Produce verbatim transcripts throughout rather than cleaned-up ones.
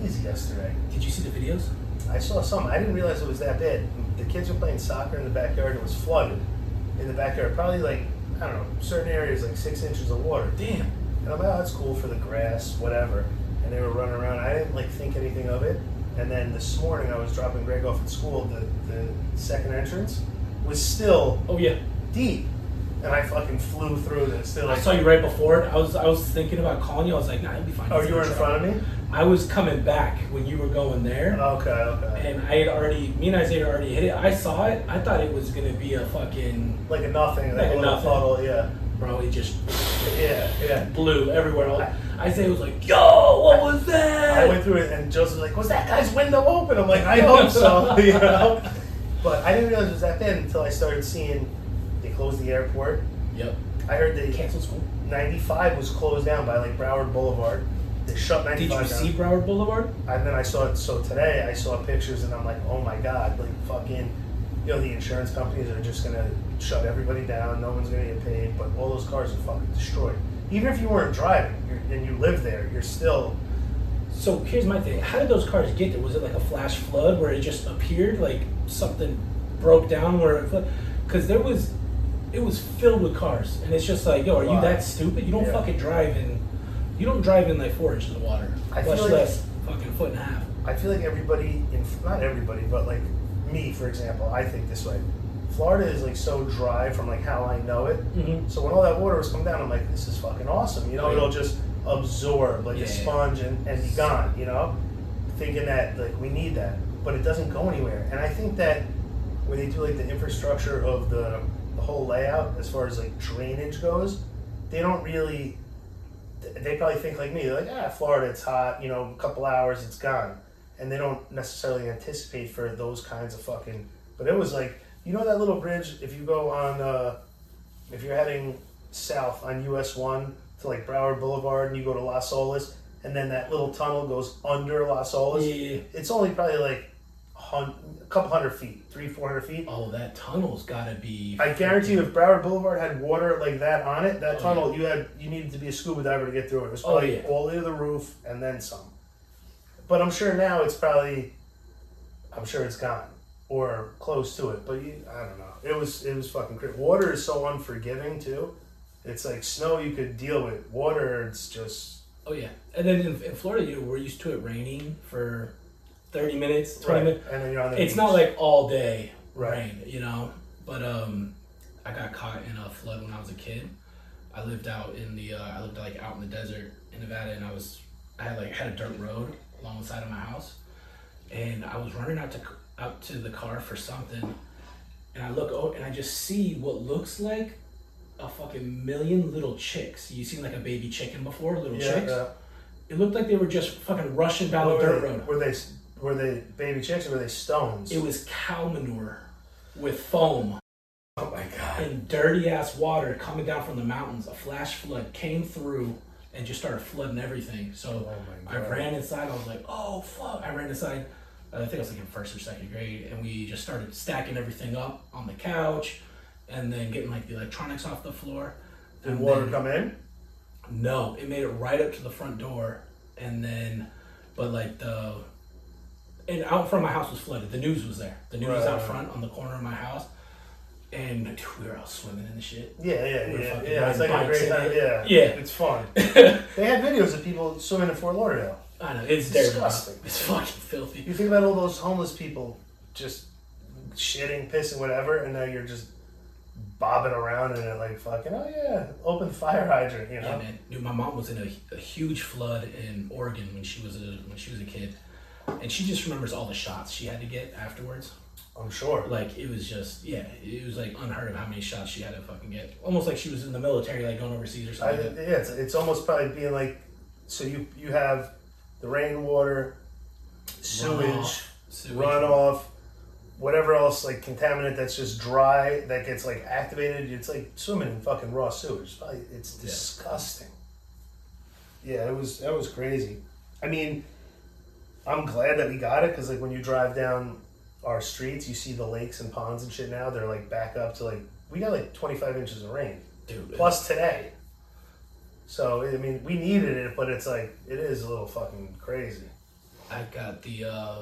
crazy yesterday. Did you see the videos? I saw some. I didn't realize it was that bad. The kids were playing soccer in the backyard. It was flooded in the backyard. Probably like, I don't know, certain areas like six inches of water. Damn. And I'm like, oh, that's cool for the grass, whatever. And they were running around. I didn't like think anything of it. And then this morning I was dropping Greg off at school. The, the second entrance was still oh yeah deep. And I fucking flew through this. Like, I saw you right before it. I was I was thinking about calling you. I was like, nah, it'll be fine. Oh, you were in front of me? I was coming back when you were going there. Okay, okay. And I had already, me and Isaiah had already hit it. I saw it. I thought it was going to be a fucking... Like a nothing. Like, like a nothing. Puddle, yeah. Bro, it just... yeah, yeah. Blew everywhere. I, Isaiah was like, yo, what was that? I went through it and Joseph was like, was that guy's window open? I'm like, I hope so, you know? But I didn't realize it was that bad until I started seeing... They closed the airport. Yep. I heard they canceled school. ninety-five was closed down by like Broward Boulevard. They shut ninety-five down. Did you see Broward Boulevard? And then I saw it. So today I saw pictures and I'm like, oh my God, like fucking, you know, the insurance companies are just going to shut everybody down. No one's going to get paid. But all those cars are fucking destroyed. Even if you weren't driving and you live there, you're still... So here's my thing. How did those cars get there? Was it like a flash flood where it just appeared? Like something broke down where it flooded? Because there was... It was filled with cars, and it's just like, yo, are you that stupid? You don't yeah. fucking drive in, you don't drive in like four inches of water, I much feel like, less fucking foot and a half. I feel like everybody, in, not everybody, but like me, for example, I think this way. Florida is like so dry from like how I know it, mm-hmm. so when all that water was coming down, I'm like, this is fucking awesome. You know, right. It'll just absorb like yeah, a sponge yeah. and, and be gone, you know? Thinking that like we need that, but it doesn't go anywhere. And I think that when they do like the infrastructure of the whole layout as far as like drainage goes, they don't really, they probably think like me, they're like, ah, Florida, it's hot, you know, a couple hours, it's gone. And they don't necessarily anticipate for those kinds of fucking, but it was like, you know that little bridge, if you go on, uh, if you're heading south on U S one to like Broward Boulevard and you go to Las Olas, and then that little tunnel goes under Las Olas, yeah. It's only probably like a couple hundred feet, three, four hundred feet. Oh, that tunnel's gotta be. I guarantee you, if Broward Boulevard had water like that on it, that oh, tunnel yeah. you had, you needed to be a scuba diver to get through it. It was probably oh, yeah. all over the roof and then some. But I'm sure now it's probably, I'm sure it's gone or close to it. But you, I don't know. It was it was fucking crazy. Water is so unforgiving too. It's like snow you could deal with. Water, it's just. Oh yeah, and then in, in Florida, you know, we're used to it raining for. thirty minutes, twenty minutes. And then you're on the it's beach. Not like all day right. rain, you know? But um, I got caught in a flood when I was a kid. I lived out in the, uh, I lived like out in the desert in Nevada, and I was, I had like, had a dirt road along the side of my house. And I was running out to, out to the car for something. And I look over and I just see what looks like a fucking million little chicks. You've seen like a baby chicken before, little yeah, chicks? Yeah. It looked like they were just fucking rushing down what the dirt they, road. Were they... Were they baby chicks or were they stones? It was cow manure with foam. Oh my God. And dirty ass water coming down from the mountains. A flash flood came through and just started flooding everything. So oh I ran inside. I was like, oh fuck. I ran inside. I think I was like in first or second grade. And we just started stacking everything up on the couch and then getting like the electronics off the floor. Did and water then, come in? No. It made it right up to the front door. And then, but like the... And out front of my house was flooded. The news was there. The news right. was out front on the corner of my house. And dude, we were out swimming in the shit. Yeah, yeah, we yeah. yeah. It's like a great time. It. Yeah. yeah. It's fun. They had videos of people swimming in Fort Lauderdale. I know. It's, it's disgusting. It's fucking filthy. You think about all those homeless people just shitting, pissing, whatever, and now you're just bobbing around in it like fucking, oh yeah, open fire hydrant, you know? Yeah, man. Dude, my mom was in a, a huge flood in Oregon when she was a, when she was a kid. And she just remembers all the shots she had to get afterwards. I'm sure. Like, it was just, yeah, it was like unheard of how many shots she had to fucking get. Almost like she was in the military, like going overseas or something. I, like yeah, it's, it's almost probably being like, so you you have the rainwater, sewage, runoff, sewage, runoff, whatever else, like contaminant that's just dry, that gets like activated. It's like swimming in fucking raw sewage. Probably, it's disgusting. Yeah, yeah it was, that was crazy. I mean... I'm glad that we got it because, like, when you drive down our streets, you see the lakes and ponds and shit now. They're, like, back up to, like, we got, like, twenty-five inches of rain. Dude. Plus today. So, I mean, we needed it, but it's, like, it is a little fucking crazy. I've got the uh,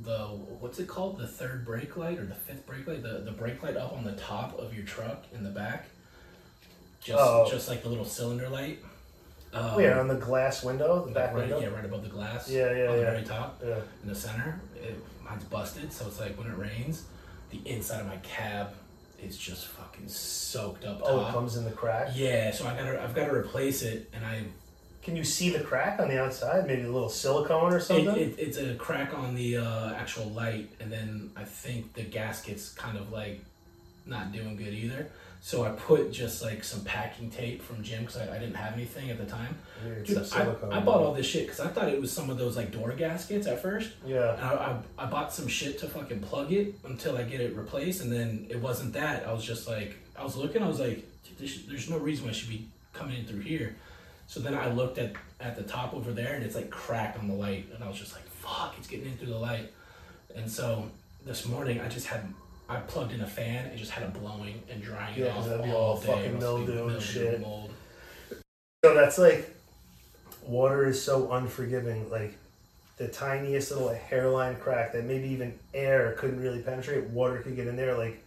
the what's it called? The third brake light or the fifth brake light? The the brake light up on the top of your truck in the back. Just oh. just like the little cylinder light. Um, yeah, on the glass window, the back right, window. Yeah, right above the glass. Yeah, yeah, on the yeah. very top, yeah. in the center. It, mine's busted, so it's like when it rains, the inside of my cab is just fucking soaked up. Oh, top. It comes in the crack. Yeah, so I gotta, I've got to replace it, and I. Can you see the crack on the outside? Maybe a little silicone or something. It, it, it's a crack on the uh, actual light, and then I think the gasket's kind of like not doing good either. So I put just like some packing tape from Jim because I, I didn't have anything at the time. Weird, Dude, I, I bought all this shit because I thought it was some of those like door gaskets at first. Yeah. And I, I I bought some shit to fucking plug it until I get it replaced, and then it wasn't that. I was just like, I was looking, I was like, there's, there's no reason why I should be coming in through here. So then I looked at, at the top over there, and it's like cracked on the light, and I was just like, fuck, it's getting in through the light. And so this morning I just had. I plugged in a fan and just had it blowing and drying yeah, it off that'd be all, all day. Fucking mildew and shit. Mold. So that's like, water is so unforgiving. Like the tiniest little hairline crack that maybe even air couldn't really penetrate, water could get in there. Like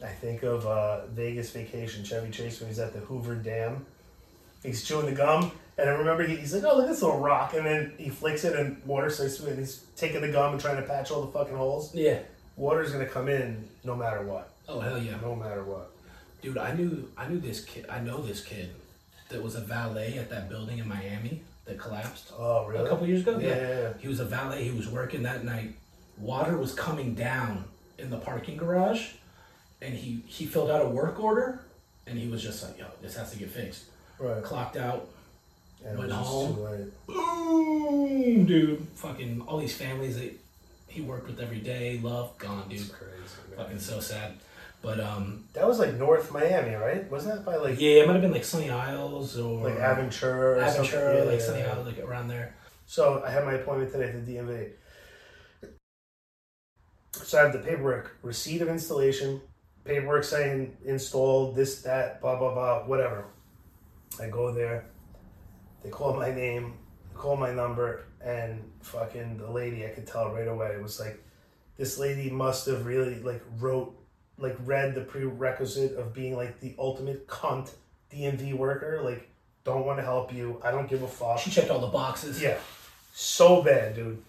I think of uh, Vegas Vacation, Chevy Chase when he's at the Hoover Dam. He's chewing the gum, and I remember he, he's like, oh, look at this little rock. And then he flicks it and water starts to, and he's taking the gum and trying to patch all the fucking holes. Yeah. Water's gonna come in no matter what. Oh hell yeah! No matter what, dude. I knew I knew this kid. I know this kid that was a valet at that building in Miami that collapsed. Oh really? A couple years ago. Yeah, yeah. yeah, yeah. He was a valet. He was working that night. Water was coming down in the parking garage, and he he filled out a work order, and he was just like, "Yo, this has to get fixed." Right. Clocked out. And went home. Too late. Boom, dude. Fucking all these families that. He worked with every day, love, gone, dude. That's crazy, man. Fucking so sad. But, um... that was, like, North Miami, right? Wasn't that by, like... Yeah, it might have been, like, Sunny Isles or... Like, Aventura or Aventura, something. Aventura, yeah, like, yeah, Sunny Isles, like, around there. So, I had my appointment today at the D M V. So, I have the paperwork. Receipt of installation. Paperwork saying installed, this, that, blah, blah, blah, whatever. I go there. They call my name. They call my number. And fucking the lady, I could tell right away, it was like, this lady must have really like wrote, like read the prerequisite of being like the ultimate cunt D M V worker. Like, don't want to help you. I don't give a fuck. She checked all the boxes. Yeah. So bad, dude.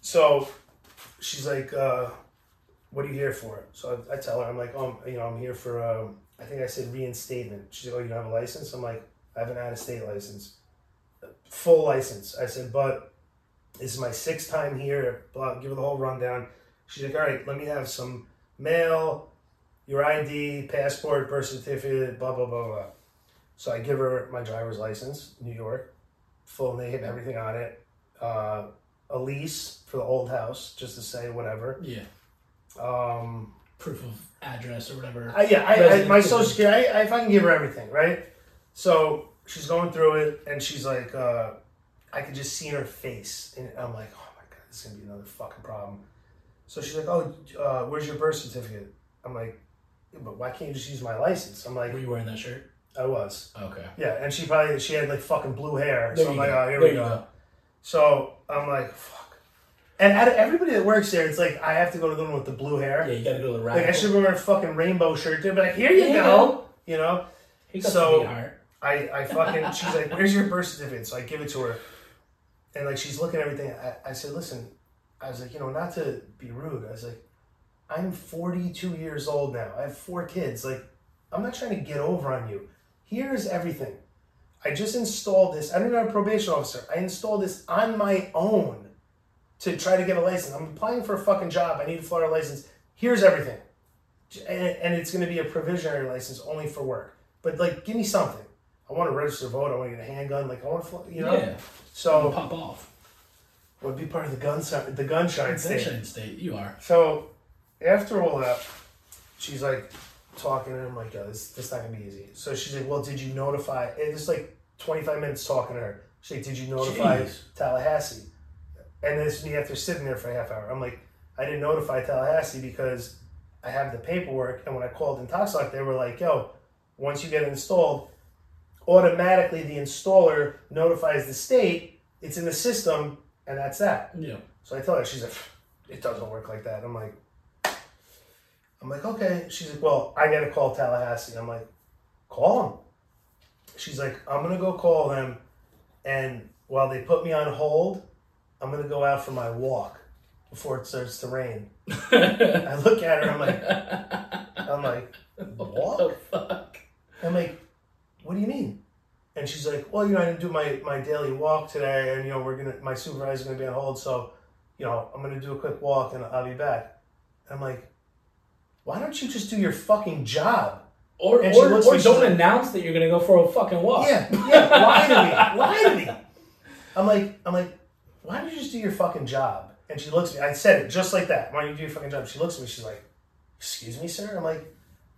So she's like, uh, what are you here for? So I, I tell her, I'm like, oh, you know, I'm here for, um, I think I said reinstatement. She's like, oh, you don't have a license? I'm like, I have an out-of-state license. Full license. I said, but this is my sixth time here. Blah, give her the whole rundown. She's like, all right, let me have some mail, your I D, passport, birth certificate, blah, blah, blah, blah. So I give her my driver's license, New York, full name, everything on it, uh, a lease for the old house, just to say whatever. Yeah. Um, proof of address or whatever. I, yeah, I, I, my social security, I, I fucking give her everything, right? So... she's going through it, and she's like, uh, I could just see in her face. And I'm like, oh, my God, this is going to be another fucking problem. So she's like, oh, uh, where's your birth certificate? I'm like, yeah, but why can't you just use my license? I'm like. Were you wearing that shirt? I was. Okay. Yeah, and she probably, she had, like, fucking blue hair. There so I'm go. like, oh, here there we go. go. So I'm like, fuck. And out of everybody that works there, it's like, I have to go to the one with the blue hair. Yeah, you got to go to the right. Like, I should be wearing a fucking rainbow shirt there, but like, here you yeah. go. You know? He got so, the V R. I, I fucking, she's like, where's your birth certificate? So I give it to her. And, like, she's looking at everything. I, I said, listen, I was like, you know, not to be rude. I was like, I'm forty-two years old now. I have four kids. Like, I'm not trying to get over on you. Here's everything. I just installed this. I don't have a probation officer. I installed this on my own to try to get a license. I'm applying for a fucking job. I need a Florida license. Here's everything. And, and it's going to be a provisionary license only for work. But, like, give me something. I want to register to vote. I want to get a handgun. Like I want to, you know. Yeah. So pop off. Would be part of the gun the gunshine state. Gunshine state. You are. So after all that, she's like talking, and I'm like, "Yo, this this not gonna be easy." So she's like, "Well, did you notify?" And it's like twenty-five minutes talking to her. She's like, "Did you notify Jeez. Tallahassee?" And this me after sitting there for a half hour. I'm like, "I didn't notify Tallahassee because I have the paperwork." And when I called in Toxlock, they were like, "Yo, once you get it installed." Automatically the installer notifies the state, it's in the system, and that's that. Yeah. So I tell her, she's like, it doesn't work like that. I'm like, I'm like, okay. She's like, well, I got to call Tallahassee. I'm like, call them. She's like, I'm going to go call them, and while they put me on hold, I'm going to go out for my walk before it starts to rain. I look at her, I'm like, I'm like, walk? What the fuck? I'm like, what do you mean? And she's like, well, you know, I didn't do my, my daily walk today, and, you know, we're going to, my supervisor's going to be on hold, so, you know, I'm going to do a quick walk, and I'll be back. And I'm like, why don't you just do your fucking job? Or, and or, or don't like, announce that you're going to go for a fucking walk. Yeah, yeah, lie to me, lie to me. I'm like, I'm like, why don't you just do your fucking job? And she looks at me, I said it just like that, why don't you do your fucking job? She looks at me, she's like, excuse me, sir? I'm like,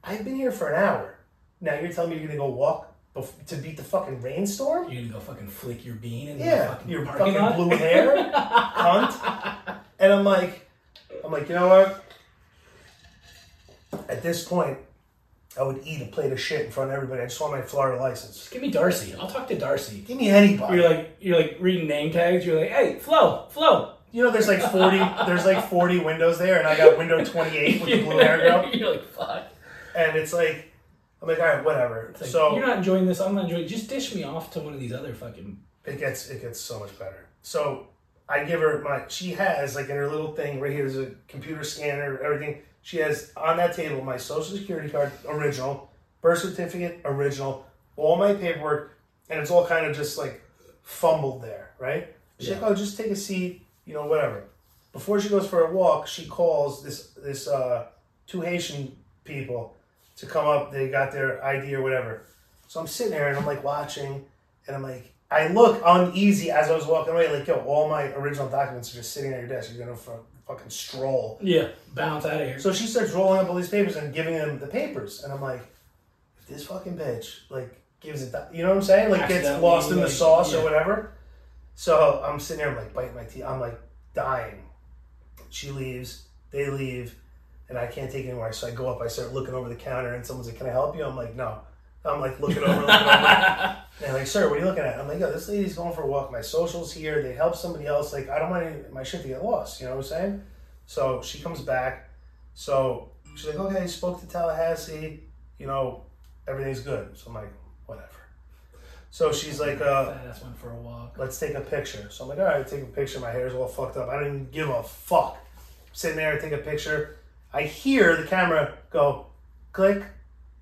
I've been here for an hour. Now you're telling me you're going to go walk bef- to beat the fucking rainstorm? You're going to go fucking flick your bean in yeah, the fucking your parking fucking lot? Blue hair, cunt. And I'm like, I'm like, you know what? At this point, I would eat a plate of shit in front of everybody. I just want my Florida license. Just give me Darcy. I'll talk to Darcy. Give me anybody. You're like, you're like reading name tags. You're like, hey, Flo, Flo. You know, there's like forty, there's like forty windows there, and I got window twenty-eight with the blue hair girl. You're like, fuck. And it's like, I'm like, all right, whatever. Like, so you're not enjoying this. I'm not enjoying. Just dish me off to one of these other fucking. It gets it gets so much better. So I give her my. She has like in her little thing right here is a computer scanner, everything. She has on that table my social security card, original, birth certificate, original, all my paperwork, and it's all kind of just like fumbled there, right? She's yeah. like, oh, just take a seat, you know, whatever. Before she goes for a walk, she calls this this uh, two Haitian people to come up. They got their I D or whatever. So I'm sitting there and I'm like watching, and I'm like, I look uneasy as I was walking away, like, yo, all my original documents are just sitting at your desk. You're gonna fuck. Fucking stroll. Yeah, bounce out of here. So she starts rolling up all these papers and giving them the papers. And I'm like, this fucking bitch, like, gives it, th- you know what I'm saying? Like, gets lost in the sauce yeah. or whatever. So I'm sitting there, I'm like, biting my teeth. I'm like, dying. She leaves, they leave, and I can't take it anymore. So I go up, I start looking over the counter, and someone's like, can I help you? I'm like, no. I'm like, looking over, looking over. And like, sir, what are you looking at? I'm like, yo, this lady's going for a walk. My social's here. They help somebody else. Like, I don't want any, my shit to get lost. You know what I'm saying? So she comes back. So she's like, okay, I spoke to Tallahassee. You know, everything's good. So I'm like, whatever. So she's like, uh, that's one for a walk. Let's take a picture. So I'm like, all right, take a picture. My hair's all fucked up. I don't even give a fuck. I'm sitting there, I take a picture. I hear the camera go click.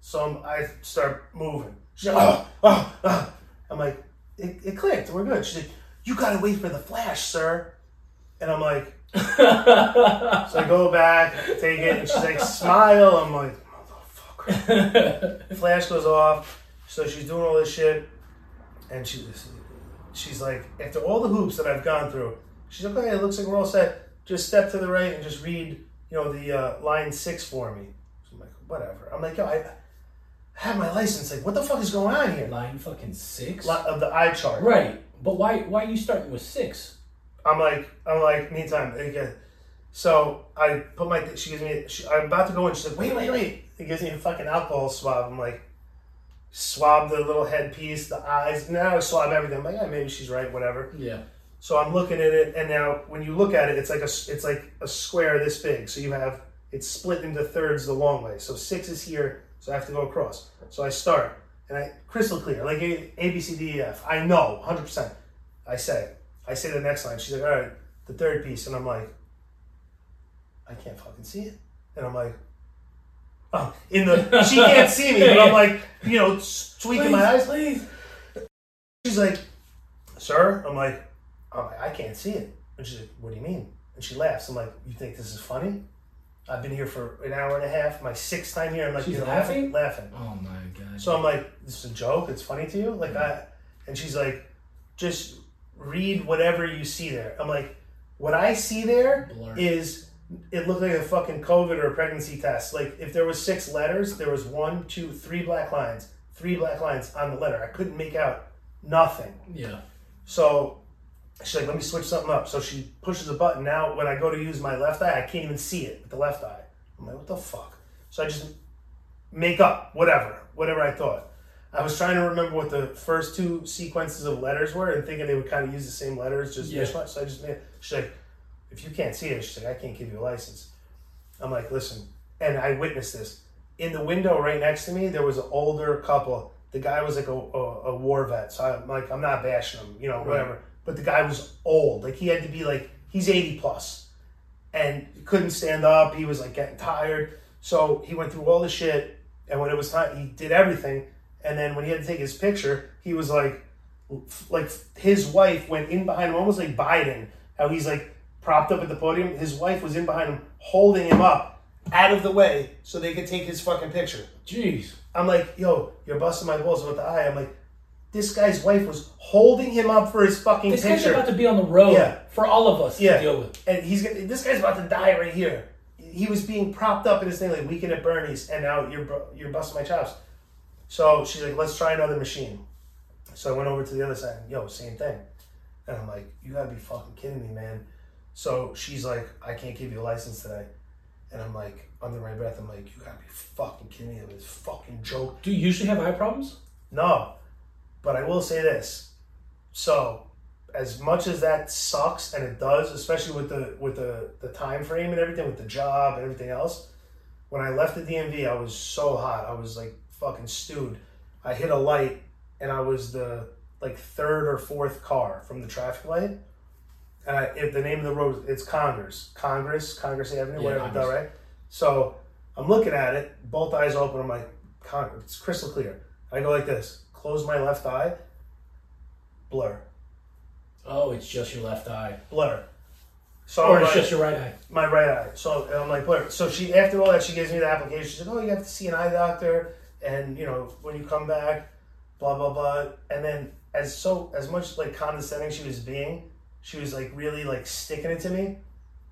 So I'm, I start moving. She's like, oh, oh, oh. I'm like, it, it clicked. We're good. She's like, you got to wait for the flash, sir. And I'm like, so I go back, take it. And she's like, smile. I'm like, motherfucker. Flash goes off. So she's doing all this shit. And she, she's like, after all the hoops that I've gone through, she's like, okay, it looks like we're all set. Just step to the right and just read, you know, the uh, line six for me. So I'm like, whatever. I'm like, yo, I... I have my license. Like, what the fuck is going on here? Line fucking six? Lot of the eye chart. Right. But why Why are you starting with six? I'm like, I'm like, need time. So I put my, she gives me, she, I'm about to go in. She's like, wait, wait, wait. It gives me a fucking alcohol swab. I'm like, swab the little headpiece, the eyes. Now I swab everything. I'm like, yeah, maybe she's right, whatever. Yeah. So I'm looking at it. And now when you look at it, it's like a, it's like a square this big. So you have, it's split into thirds the long way. So six is here. So I have to go across. So I start, and I crystal clear, like A, A B, C, D, E, F. I know, one hundred percent. I say it. I say the next line. She's like, all right, the third piece. And I'm like, I can't fucking see it. And I'm like, oh, in the, she can't see me, but I'm like, you know, tweaking please, my eyes. Please. She's like, sir? I'm like, oh, I can't see it. And she's like, what do you mean? And she laughs. I'm like, you think this is funny? I've been here for an hour and a half. My sixth time here. I'm like, she's you're laughing? Laughing. Oh, my God. So I'm like, this is a joke. It's funny to you? Like, yeah. I. And she's like, just read whatever you see there. I'm like, what I see there Blur. Is, it looked like a fucking COVID or a pregnancy test. Like, if there was six letters, there was one, two, three black lines. Three black lines on the letter. I couldn't make out nothing. Yeah. So... she's like, let me switch something up. So she pushes a button. Now, when I go to use my left eye, I can't even see it with the left eye. I'm like, what the fuck? So I just make up whatever, whatever I thought. I was trying to remember what the first two sequences of letters were and thinking they would kind of use the same letters, just yeah. So I just made, she's like, if you can't see it, she's like, I can't give you a license. I'm like, listen, and I witnessed this. In the window right next to me, there was an older couple. The guy was like a, a, a war vet, so I'm like, I'm not bashing him, you know, right. whatever. But the guy was old. Like, he had to be like, he's eighty plus. And he couldn't stand up. He was like getting tired. So he went through all the shit. And when it was time, he did everything. And then when he had to take his picture, he was like, like his wife went in behind him, almost like Biden. How he's like propped up at the podium. His wife was in behind him, holding him up out of the way so they could take his fucking picture. Jeez. I'm like, yo, you're busting my balls with the eye. I'm like, this guy's wife was holding him up for his fucking this picture. This guy's about to be on the road yeah. for all of us yeah. to deal with. And he's gonna, this guy's about to die right here. He was being propped up in this thing like Weekend at Bernie's, and now you're you're busting my chops. So she's like, let's try another machine. So I went over to the other side. Yo, same thing. And I'm like, you gotta be fucking kidding me, man. So she's like, I can't give you a license today. And I'm like, under my breath, I'm like, you gotta be fucking kidding me. I'm this fucking joke. Do you usually have eye problems? No. But I will say this. So as much as that sucks, and it does, especially with the with the, the time frame and everything, with the job and everything else, when I left the D M V, I was so hot. I was like fucking stewed. I hit a light, and I was the like third or fourth car from the traffic light. And I, if the name of the road, it's Congress. Congress, Congress Avenue, yeah, whatever, that, right? So I'm looking at it, both eyes open. I'm like, Congress, it's crystal clear. I go like this. Close my left eye, blur. Oh, it's just your left eye. Blur. So or I'm it's like, just your right eye. My right eye. So I'm like, blur. So she, after all that, she gives me the application. She said, oh, you have to see an eye doctor. And, you know, when you come back, blah, blah, blah. And then as so as much, like, condescending she was being, she was, like, really, like, sticking it to me.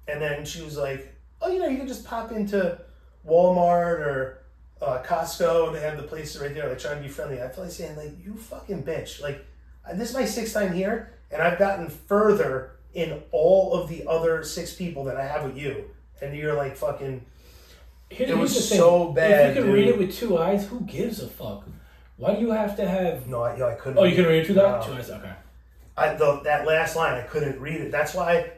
And then she was like, oh, you know, you can just pop into Walmart or... Uh, Costco, they have the places right there. They're trying to be friendly. I feel like saying, like, you fucking bitch. Like, this is my sixth time here, and I've gotten further in all of the other six people that I have with you. And you're like, fucking. Here, it was so thing. bad. If you can dude. read it with two eyes, who gives a fuck? Why do you have to have? No, I, you know, I couldn't. Oh, you can read it with no. two eyes. Okay. I, the, that last line, I couldn't read it. That's why.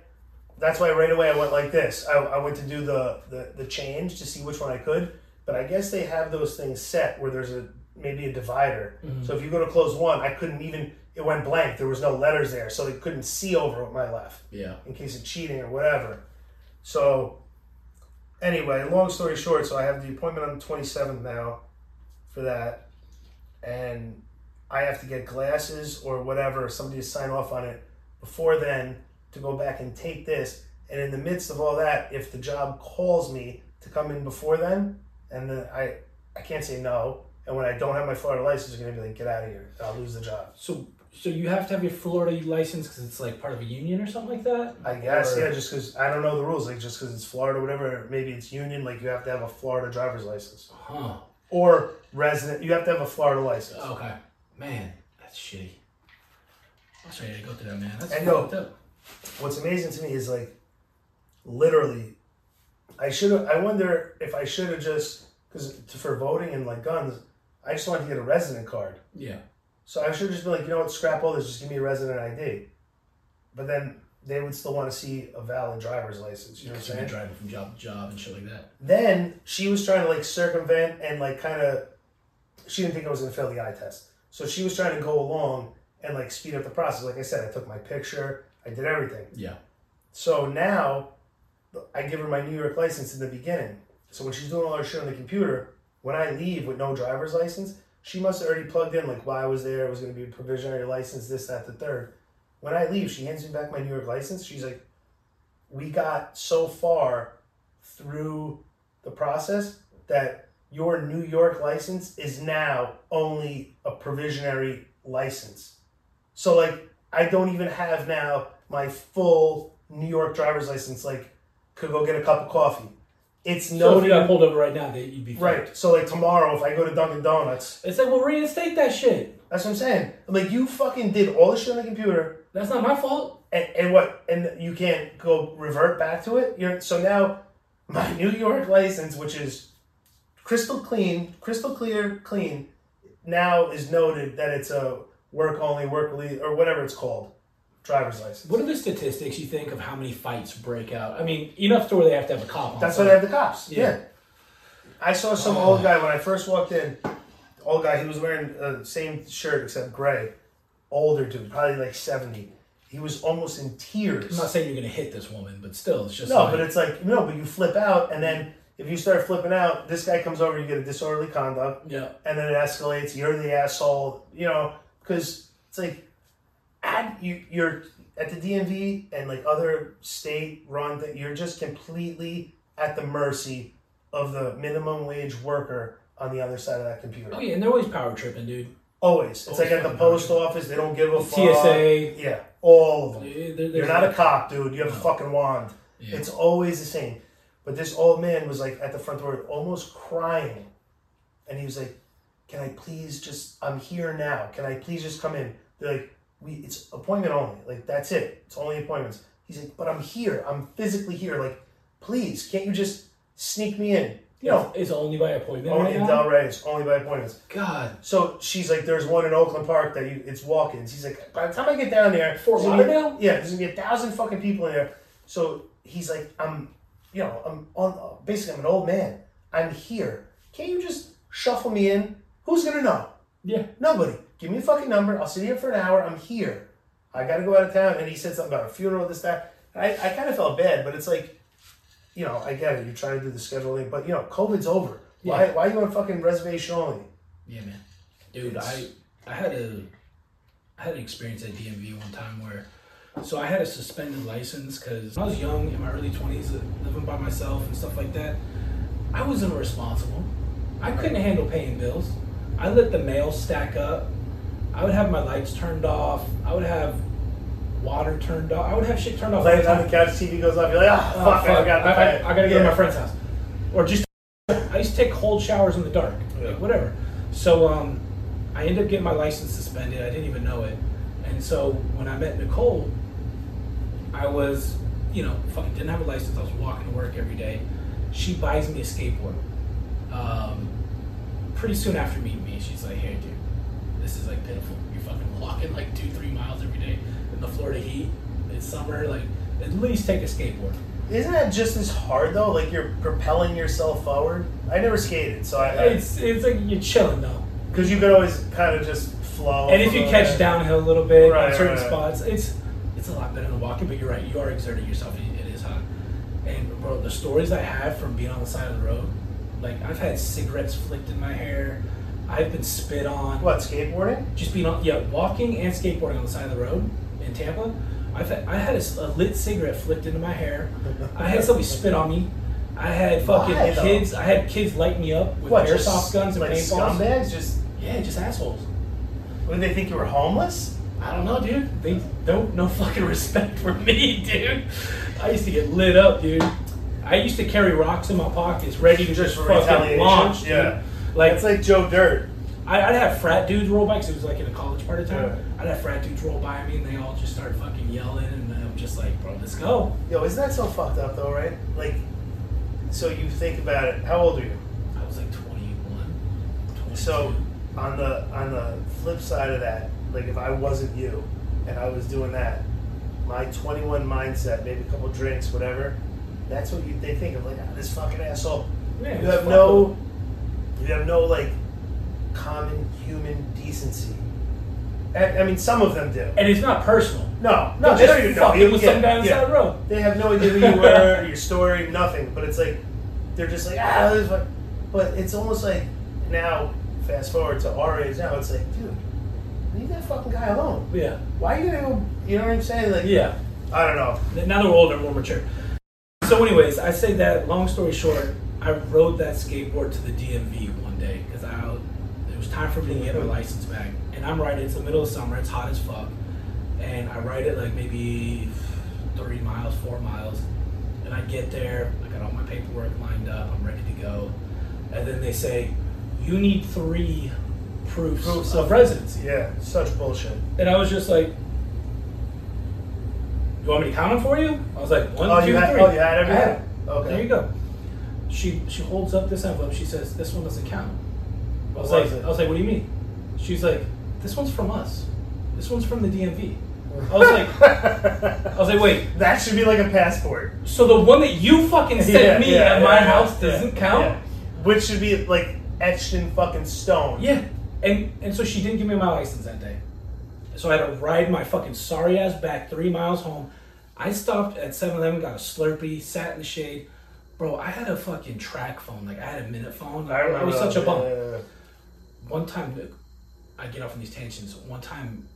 That's why right away I went like this. I, I went to do the, the the change to see which one I could. But I guess they have those things set where there's a maybe a divider. Mm-hmm. So if you go to close one, I couldn't even, it went blank. There was no letters there. So they couldn't see over with my left. Yeah. In case of cheating or whatever. So anyway, long story short, so I have the appointment on the twenty-seventh now for that. And I have to get glasses or whatever, somebody to sign off on it before then to go back and take this. And in the midst of all that, if the job calls me to come in before then, and then I, I can't say no. And when I don't have my Florida license, they're going to be like, get out of here. I'll lose the job. So so you have to have your Florida license because it's like part of a union or something like that? I guess, or... yeah, just because I don't know the rules. Like, just because it's Florida, whatever, maybe it's union, like you have to have a Florida driver's license. Huh. Or resident, you have to have a Florida license. Okay. Man, that's shitty. I'm sorry to go through that, man. That's and fucked no, up. What's amazing to me is like, literally, I should have, I wonder if I should have just, because for voting and like guns, I just wanted to get a resident card. Yeah. So I should have just been like, you know what, scrap all this, just give me a resident I D. But then they would still want to see a valid driver's license, you know what I'm saying? You've been driving from job to job and shit like that. Then she was trying to like circumvent and like kind of, she didn't think I was going to fail the eye test. So she was trying to go along and like speed up the process. Like I said, I took my picture, I did everything. Yeah. So now... I give her my New York license in the beginning. So when she's doing all her shit on the computer, when I leave with no driver's license, she must have already plugged in, like, why I was there, it was going to be a provisionary license, this, that, the third. When I leave, she hands me back my New York license. She's like, we got so far through the process that your New York license is now only a provisionary license. So, like, I don't even have now my full New York driver's license, like, could go get a cup of coffee. It's no. So if you got pulled over right now, that you'd be fine. Right. So like tomorrow, if I go to Dunkin' Donuts, it's like, well, reinstate that shit. That's what I'm saying. I'm like, you fucking did all this shit on the computer. That's not my fault. And, and what? And you can't go revert back to it. You're so now my New York license, which is crystal clean, crystal clear, clean, now is noted that it's a work only, work release, or whatever it's called, driver's license. What are the statistics you think of how many fights break out? I mean, enough to where they have to have a cop on. That's why they have the cops. Yeah. yeah. I saw some oh. old guy when I first walked in. Old guy, he was wearing the uh, same shirt except gray. Older dude, probably like seventy. He was almost in tears. I'm not saying you're going to hit this woman, but still, it's just no. Like... But it's like no, but you flip out, and then if you start flipping out, this guy comes over, you get a disorderly conduct, yeah, and then it escalates. You're the asshole, you know, because it's like, and you, you're at the D M V and like other state-run that you're just completely at the mercy of the minimum wage worker on the other side of that computer. Oh yeah, and they're always power tripping, dude. Always. It's always like at the post office, they don't give a fuck. T S A. Yeah, all of them. They're, they're, You're not a cop, dude. You have no. a fucking wand. Yeah. It's always the same. But this old man was like at the front door almost crying. And he was like, can I please just, I'm here now. Can I please just come in? They're like, we, it's appointment only. Like, that's it. It's only appointments. He's like, but I'm here. I'm physically here. Like, please, can't you just sneak me in? You know, it's only by appointment. Only right in now? Delray, it's only by appointments. God. So she's like, there's one in Oakland Park that you, it's walk-ins. He's like, by the time I get down there, Fort Lauderdale, yeah, there's gonna be a thousand fucking people in there. So he's like, I'm, you know, I'm on. Basically, I'm an old man. I'm here. Can't you just shuffle me in? Who's gonna know? Yeah. Nobody. Give me a fucking number. I'll sit here for an hour. I'm here. I gotta go out of town. And he said something about a funeral, this, that. And I, I kind of felt bad, but it's like, you know, I get it. You're trying to do the scheduling, but you know, COVID's over. Yeah. Why? Why are you on fucking reservation only? Yeah, man, dude, it's... I I had a I had an experience at D M V one time where, so I had a suspended license because I was young in my early twenties, living by myself and stuff like that. I wasn't responsible. I couldn't handle paying bills. I let the mail stack up. I would have my lights turned off. I would have water turned off. I would have shit turned off. Laying on the couch, T V goes off. You're like, oh, oh fuck, fuck, I got to I, I, I gotta go yeah. to my friend's house, or just I used to take cold showers in the dark, yeah. like, whatever. So um, I ended up getting my license suspended. I didn't even know it. And so when I met Nicole, I was, you know, fucking didn't have a license. I was walking to work every day. She buys me a skateboard. Um, pretty soon after meeting me, she's like, "Hey, dude, this is like pitiful. You're fucking walking like two, three miles every day." The Florida heat, it's summer, like, at least take a skateboard. Isn't that just as hard, though? Like, you're propelling yourself forward? I never skated, so I... I it's it's like you're chilling, though. Because you could always kind of just flow. And if you catch way. downhill a little bit right, in certain right, spots, right. it's it's a lot better than walking, but you're right, you are exerting yourself, it is hot. And, bro, the stories I have from being on the side of the road, like, I've had cigarettes flicked in my hair, I've been spit on. What, skateboarding? Just being on, yeah, walking and skateboarding on the side of the road. In Tampa, I've had, I had a, a lit cigarette flicked into my hair. I had somebody spit on me. I had fucking Why, kids. Though? I had kids light me up with what, airsoft guns like and paintballs. Scumbags, just yeah, just assholes. What, did they think you were homeless? I don't know, dude. They don't no fucking respect for me, dude. I used to get lit up, dude. I used to carry rocks in my pockets, ready to just, just fucking launch. Yeah, dude. Like it's like Joe Dirt. I'd have frat dudes roll by, because it was like in a college part of town. Yeah. I'd have frat dudes roll by me, and they all just start fucking yelling, and I'm just like, bro, let's go. Yo, isn't that so fucked up, though, right? Like, so you think about it. How old are you? I was like twenty-one, twenty-two. So on the, on the flip side of that, like if I wasn't you, and I was doing that, my twenty-one mindset, maybe a couple drinks, whatever, that's what you, they think of, like, ah, this fucking asshole. Yeah, you have no, you have no, like, common human decency. I, I mean, some of them do. And it's not personal. No, no, no they don't even know. It was some guy on the side of the road. They have no idea who you were, your story, nothing. But it's like, they're just like, ah, this is what. But it's almost like, now, fast forward to our age now, it's like, dude, leave that fucking guy alone. Yeah. Why are you gonna go, you know what I'm saying? Like, yeah. I don't know. Now they're older, more mature. So anyways, I say that, long story short, I rode that skateboard to the D M V one day, because I time for me to get my license back, and I'm riding, it's the middle of summer, it's hot as fuck, and I ride it like maybe three miles, four miles, and I get there, I got all my paperwork lined up, I'm ready to go, and then they say, you need three proofs, proofs of, of residency. Yeah, such bullshit. And I was just like, you want me to count them for you? I was like, one, oh, two, you had, three. Oh, you had everything? Okay. There you go. She, she holds up this envelope, she says, this one doesn't count. I was, like, I was like, what do you mean? She's like, this one's from us. This one's from the D M V. I was like, I was like, wait. That should be like a passport. So the one that you fucking sent yeah, me yeah, at yeah, my yeah, house doesn't yeah, count? Yeah. Which should be like etched in fucking stone. Yeah. And and so she didn't give me my license that day. So I had to ride my fucking sorry ass back three miles home. I stopped at seven eleven, got a Slurpee, sat in the shade. Bro, I had a fucking track phone. Like, I had a minute phone. Like, I, I was know, such a bum. Yeah. One time, I get off on these tangents. One time,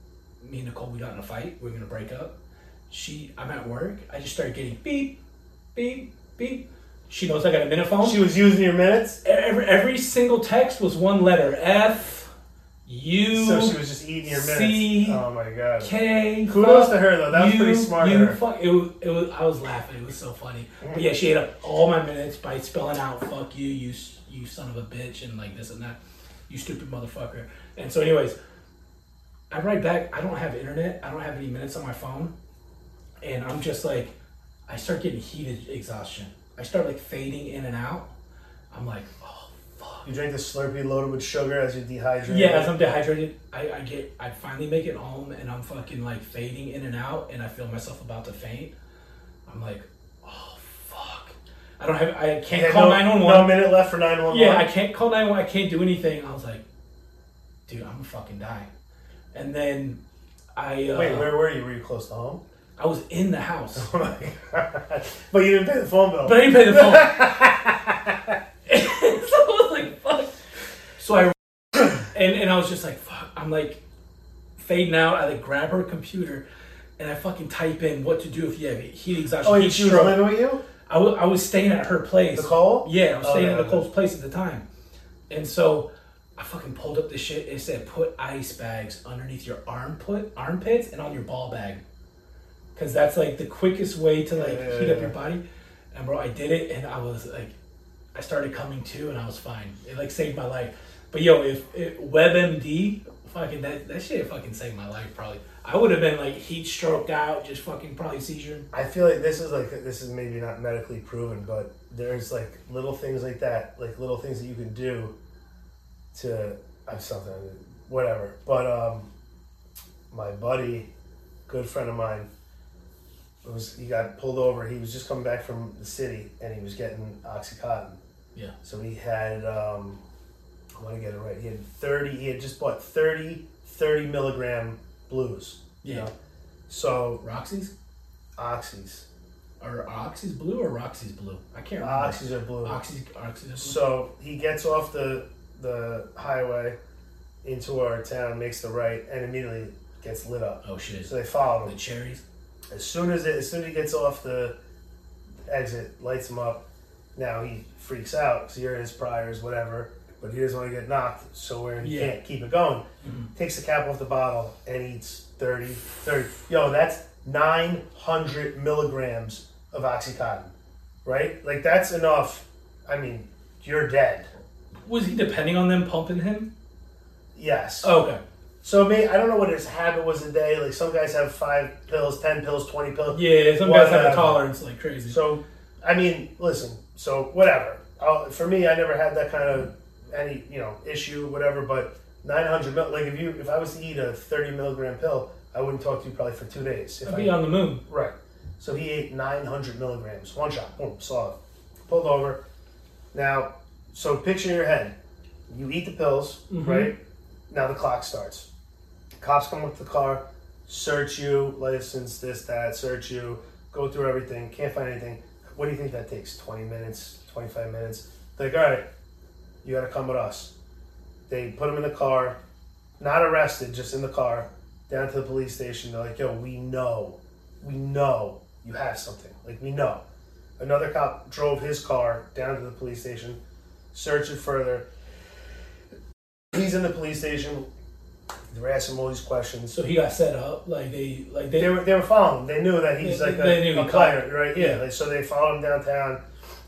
me and Nicole, we got in a fight. We were going to break up. She, I'm at work. I just started getting beep, beep, beep. She knows I got a minute phone. She was using your minutes? Every, every single text was one letter. F, U, so she was just eating your minutes. C, oh my God. K, kudos to her, though. That was you, pretty smart you, her. Fuck, it was, it was, I was laughing. It was so funny. But yeah, she ate up all my minutes by spelling out, fuck you, you, you son of a bitch, and like this and that. You stupid motherfucker. And so anyways, I write back. I don't have internet. I don't have any minutes on my phone. And I'm just like, I start getting heated exhaustion. I start like fading in and out. I'm like, oh, fuck. You drink the Slurpee loaded with sugar as you're dehydrated? Yeah, as I'm dehydrated, I, I get, I finally make it home and I'm fucking like fading in and out and I feel myself about to faint. I'm like, oh, fuck. I don't have, I can't yeah, call no, nine one one. No minute left for nine one one. Yeah, I can't call nine one one. I can't do anything. I was like, dude, I'm gonna fucking die. And then I... Uh, Wait, where were you? Were you close to home? I was in the house. Oh my God. But you didn't pay the phone bill. But I didn't pay the phone. So I was like, fuck. So I... And, and I was just like, fuck. I'm like fading out. I like grab her computer and I fucking type in what to do if you have heat exhaustion. Oh, you she was living with you? I, w- I was staying at her place. Nicole? Yeah, I was oh, staying yeah, at Nicole's okay. place at the time. And so... I fucking pulled up this shit. It said put ice bags underneath your armpit, armpits and on your ball bag. Because that's like the quickest way to like yeah, heat yeah, up yeah. your body. And bro, I did it and I was like, I started coming to and I was fine. It like saved my life. But yo, if, if WebMD, fucking that, that shit fucking saved my life probably. I would have been like heat stroked out, just fucking probably seizure. I feel like this is like, this is maybe not medically proven, but there's like little things like that, like little things that you can do to uh, something, whatever. But um, my buddy, good friend of mine, was he got pulled over. He was just coming back from the city, and he was getting OxyContin. Yeah. So he had, um, I want to get it right. He had thirty. He had just bought thirty, thirty milligram blues. Yeah. You know? So Roxy's, Oxy's, or Oxy's blue or Roxy's blue. I can't remember. Oxy's are blue. Oxy's, Oxy's are blue. So he gets off the. the highway into our town, makes the right, and immediately gets lit up. Oh shit! So they follow him. The cherries. As soon as it, as soon as he gets off the exit, lights him up. Now he freaks out because you're in his priors, whatever. But he doesn't want to get knocked, so where he yeah. can't keep it going. Mm-hmm. Takes the cap off the bottle and eats thirty, thirty. Yo, that's nine hundred milligrams of OxyContin, right? Like that's enough. I mean, you're dead. Was he depending on them pumping him? Yes. Oh, okay. So, maybe, I don't know what his habit was a day. Like, some guys have five pills, ten pills, twenty pills. Yeah, some guys have a tolerance like crazy. So, I mean, listen. So, whatever. I'll, for me, I never had that kind of any, you know, issue, whatever. But nine hundred mil, like, if you, if I was to eat a thirty milligram pill, I wouldn't talk to you probably for two days. I'd be on the moon. Right. So, he ate nine hundred milligrams. One shot. Boom. Saw it. Pulled over. Now... So picture in your head, you eat the pills, mm-hmm. right? Now the clock starts. Cops come up to the car, search you, license, this, that, search you, go through everything, can't find anything. What do you think that takes? twenty minutes, twenty-five minutes? They're like, all right, you got to come with us. They put him in the car, not arrested, just in the car, down to the police station. They're like, yo, we know, we know you have something. Like, we know. Another cop drove his car down to the police station. Search it further. He's in the police station. They're asking him all these questions. So he got set up, like they, like they, they were, they were following him. They knew that he's they, like they a, a client, right? Yeah. yeah. Like, so they followed him downtown,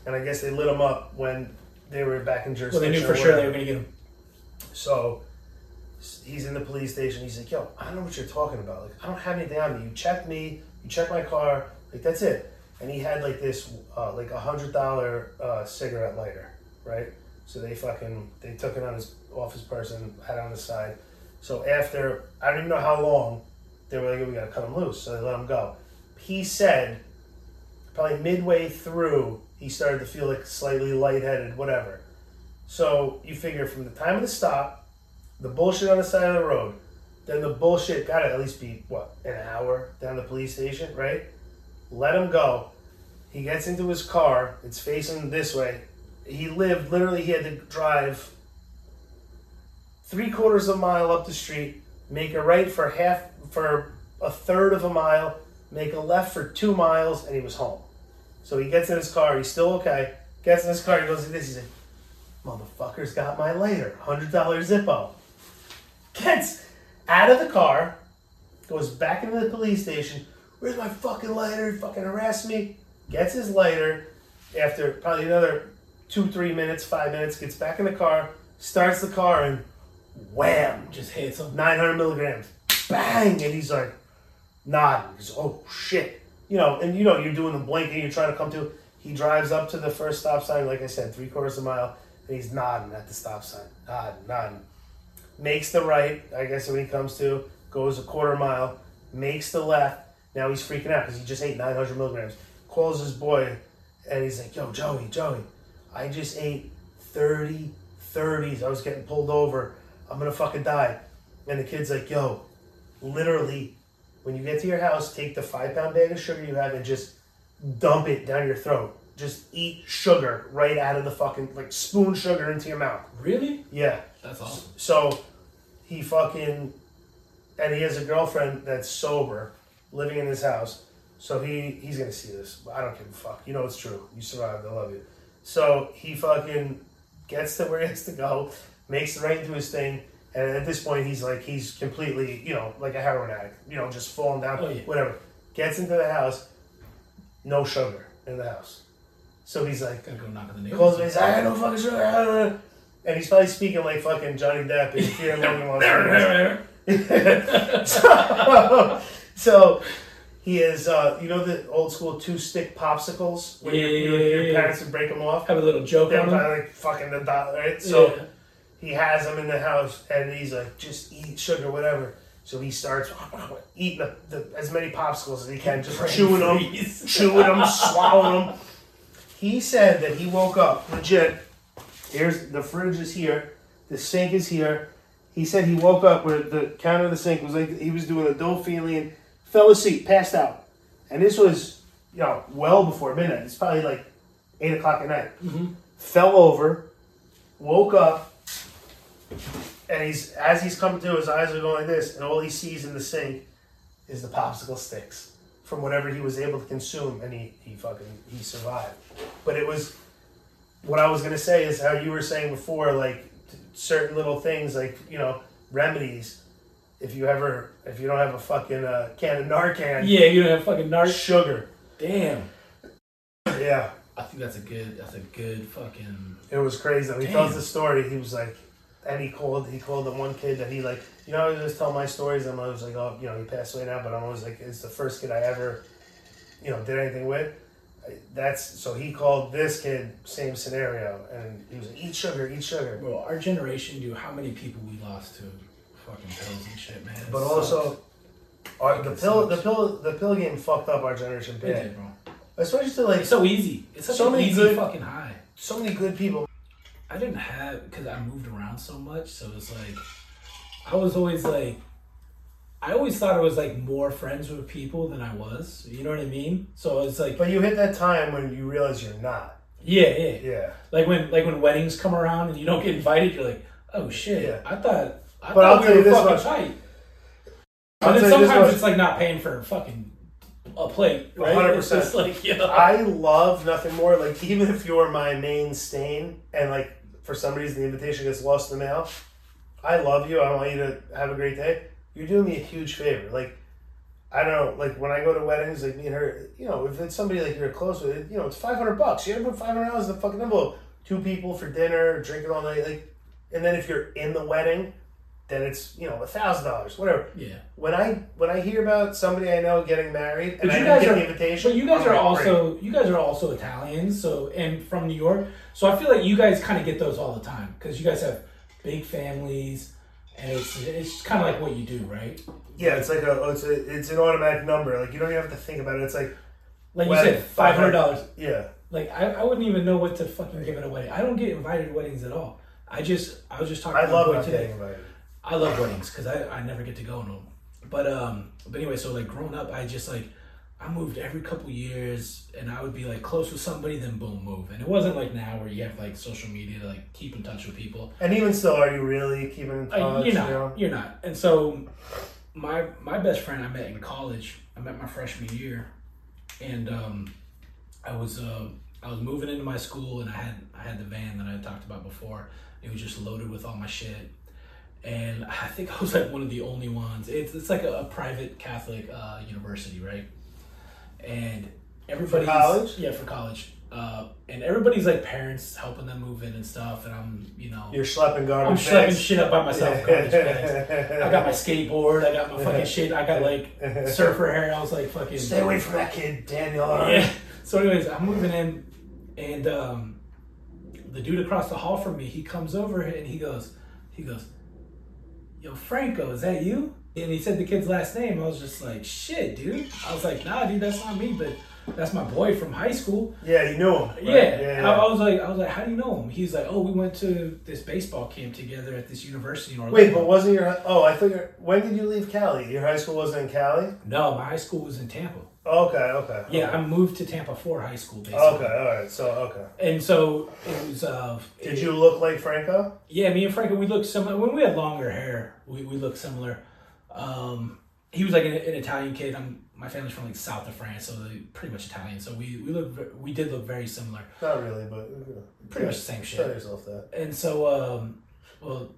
and I guess they lit him up when they were back in jurisdiction. Well, they knew for sure they were going to get him. So he's in the police station. He's like, "Yo, I don't know what you're talking about. Like, I don't have anything on me. You checked me. You checked my car. Like, that's it." And he had like this, uh, like a hundred dollar uh, cigarette lighter. Right, so they fucking they took it on his off his person, had it on his side. So after, I don't even know how long, they were like, we gotta cut him loose. So they let him go. He said, probably midway through, he started to feel like slightly lightheaded, whatever. So you figure from the time of the stop, the bullshit on the side of the road, then the bullshit gotta at least be, what, an hour down the police station, right? Let him go. He gets into his car. It's facing this way. He lived, literally, he had to drive three quarters of a mile up the street, make a right for half, for a third of a mile, make a left for two miles, and he was home. So he gets in his car. He's still okay. Gets in his car. He goes like this. He's like, motherfucker's got my lighter. one hundred dollar Zippo. Gets out of the car, goes back into the police station. Where's my fucking lighter? He fucking harassed me. Gets his lighter. After probably another two, three minutes, five minutes, gets back in the car, starts the car, and wham! Just hits him. nine hundred milligrams. Bang! And he's like, nodding. He's, oh, shit. You know, and you know, you're doing the blink and you're trying to come to. He drives up to the first stop sign, like I said, three quarters of a mile, and he's nodding at the stop sign. Nodding, nodding. Makes the right, I guess when he comes to, goes a quarter mile, makes the left. Now he's freaking out because he just ate nine hundred milligrams. Calls his boy, and he's like, yo, Joey, Joey, I just ate thirty thirties. I was getting pulled over. I'm going to fucking die. And the kid's like, yo, literally, when you get to your house, take the five-pound bag of sugar you have and just dump it down your throat. Just eat sugar right out of the fucking, like, spoon sugar into your mouth. Really? Yeah. That's awesome. So he fucking, and he has a girlfriend that's sober, living in his house. So he, he's going to see this. I don't give a fuck. You know it's true. You survived. I love you. So he fucking gets to where he has to go, makes it right into his thing, and at this point he's like, he's completely, you know, like a heroin addict. You know, just falling down, oh, yeah. whatever. Gets into the house, no sugar in the house. So he's like, gotta go knock on the neighbor. Calls me, he's like, I don't fucking sugar. And he's probably speaking like fucking Johnny Depp in Fear and Loathing in Las Vegas. So... He is, uh, you know, the old school two stick popsicles where yeah, your, your, your yeah, yeah. parents would break them off. Have a little joke on them. Like fucking the dollar, right? So yeah. he has them in the house, and he's like, just eat sugar, whatever. So he starts eating the, the, as many popsicles as he can, just Brain chewing freeze. them, chewing them, swallowing them. He said that he woke up legit. Here's the fridge is here, the sink is here. He said he woke up where the counter of the sink was like he was doing a Dolphinian. Fell asleep, passed out. And this was, you know, well before midnight. It's probably like eight o'clock at night. Mm-hmm. Fell over, woke up, and he's as he's coming to, his eyes are going like this, and all he sees in the sink is the popsicle sticks from whatever he was able to consume, and he, he fucking, he survived. But it was, what I was going to say is how you were saying before, like, certain little things, like, you know, remedies. If you ever, if you don't have a fucking uh, can of Narcan. Yeah, you don't have fucking Narcan. Sugar. Damn. Yeah. I think that's a good, that's a good fucking. It was crazy. Damn. He tells the story. He was like, and he called, he called the one kid that he like, you know, I always just tell my stories. I'm always like, oh, you know, he passed away now, but I'm always like, it's the first kid I ever, you know, did anything with. That's, so he called this kid, same scenario. And he was like, eat sugar, eat sugar. Well, our generation, dude, how many people we lost to fucking pills and shit, man. But it also, our, the pill, the pill, the pill game fucked up our generation. Big. It did, bro. Especially to like, it's so easy. It's such so an many easy good, fucking high. So many good people. I didn't have because I moved around so much, so it's like I was always like, I always thought I was like more friends with people than I was. You know what I mean? So it's like, but you hit that time when you realize you're not. Yeah, yeah, yeah. Like when, like when weddings come around and you don't get invited, you're like, oh shit, yeah. I thought. I but I'll we tell you this much. Tight. But then sometimes it's much. Like not paying for fucking a plate, right? one hundred percent. It's just like, yeah. I love nothing more. Like, even if you're my main stain and, like, for some reason the invitation gets lost in the mail, I love you. I want you to have a great day. You're doing me a huge favor. Like, I don't know. Like, when I go to weddings, like, me and her, you know, if it's somebody, like, you're close with, you know, it's five hundred bucks. You got to put five hundred dollars in the fucking envelope. Two people for dinner, drinking all night. Like, and then if you're in the wedding... then it's, you know, a thousand dollars, whatever. Yeah. When I when I hear about somebody I know getting married and I didn't get the invitation, but you guys are also you guys are also Italians, so and from New York, so I feel like you guys kind of get those all the time because you guys have big families. And it's, it's kind of like what you do, right? Yeah, it's like a it's, a it's an automatic number. Like, you don't even have to think about it. It's like, like you said, five hundred dollars. Yeah. Like, I, I wouldn't even know what to fucking give at a wedding. I don't get invited to weddings at all. I just, I was just talking I about love today. I love weddings because I, I never get to go on them. But, um, but anyway, so like growing up, I just like, I moved every couple years and I would be like close with somebody, then boom, move. And it wasn't like now where you have like social media to like keep in touch with people. And even still, are you really keeping in touch? Uh, you're not, you know? You're not. And so my, my best friend I met in college, I met my freshman year, and um, I was, uh, I was moving into my school, and I had I had the van that I had talked about before. It was just loaded with all my shit, and I think I was like one of the only ones. It's it's like a, a private Catholic uh, university, right? And everybody's for college, yeah, for college. Uh, and everybody's like parents helping them move in and stuff. And I'm, you know, you're schlepping garbage. I'm schlepping shit up by myself. Garbage bags. I got my skateboard. I got my fucking shit. I got like surfer hair. And I was like, fucking stay away from that kid, Daniel. Yeah. So, anyways, I'm moving in. And um, the dude across the hall from me, he comes over and he goes, he goes, yo, Franco, is that you? And he said the kid's last name. I was just like, shit, dude. I was like, nah, dude, that's not me, but that's my boy from high school. Yeah, you know him. Right? Yeah. yeah, yeah. I, I was like, I was like, how do you know him? He's like, oh, we went to this baseball camp together at this university in Orlando. Wait, but wasn't your? Oh, I thought. When did you leave Cali? Your high school wasn't in Cali? No, my high school was in Tampa. Okay, okay. Yeah, okay. I moved to Tampa for high school, basically. Okay, all right, so, okay. And so, it was... Uh, Did it, you look like Franco? Yeah, me and Franco, we looked similar. When we had longer hair, we, we looked similar. Um, he was like an, an Italian kid. I'm, my family's from like south of France, so they're pretty much Italian. So we we look, we did look very similar. Not really, but... You know, pretty much the same shit. Tell yourself that. And so, um, well...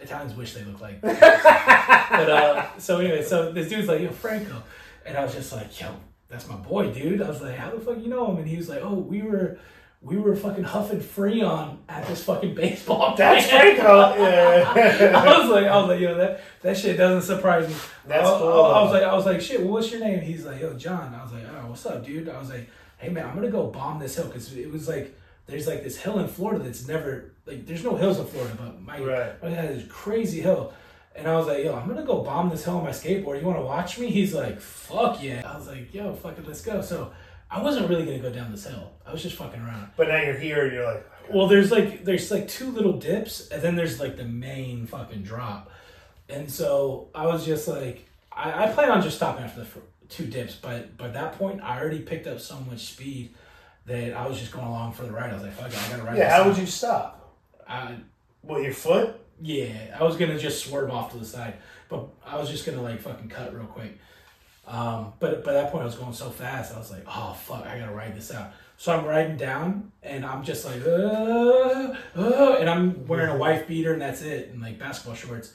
Italians wish they looked like... but, uh, so anyway, so this dude's like, yo, Franco... And I was just like, yo, that's my boy, dude. I was like, how the fuck you know him? And he was like, oh, we were we were fucking huffing Freon at this fucking baseball That's camp. Franco. Yeah. I was like, I was like, yo, that, that shit doesn't surprise me. That's I, cool. I, I was like, I was like, shit, well, what's your name? He's like, yo, John. I was like, oh, what's up, dude? I was like, hey man, I'm gonna go bomb this hill, because it was like there's like this hill in Florida that's never like there's no hills in Florida, but my right. my dad had this crazy hill. And I was like, yo, I'm going to go bomb this hill on my skateboard. You want to watch me? He's like, fuck yeah. I was like, yo, fucking let's go. So I wasn't really going to go down this hill. I was just fucking around. But now you're here and you're like. Okay. Well, there's like there's like two little dips. And then there's like the main fucking drop. And so I was just like, I, I plan on just stopping after the two dips. But by that point, I already picked up so much speed that I was just going along for the ride. I was like, fuck it, I got to ride. Yeah, how would you stop? I, what, your foot? Yeah, I was going to just swerve off to the side, but I was just going to, like, fucking cut real quick. Um, but by that point, I was going so fast, I was like, oh, fuck, I got to ride this out. So I'm riding down, and I'm just like, uh, uh, and I'm wearing a wife beater, and that's it, and, like, basketball shorts.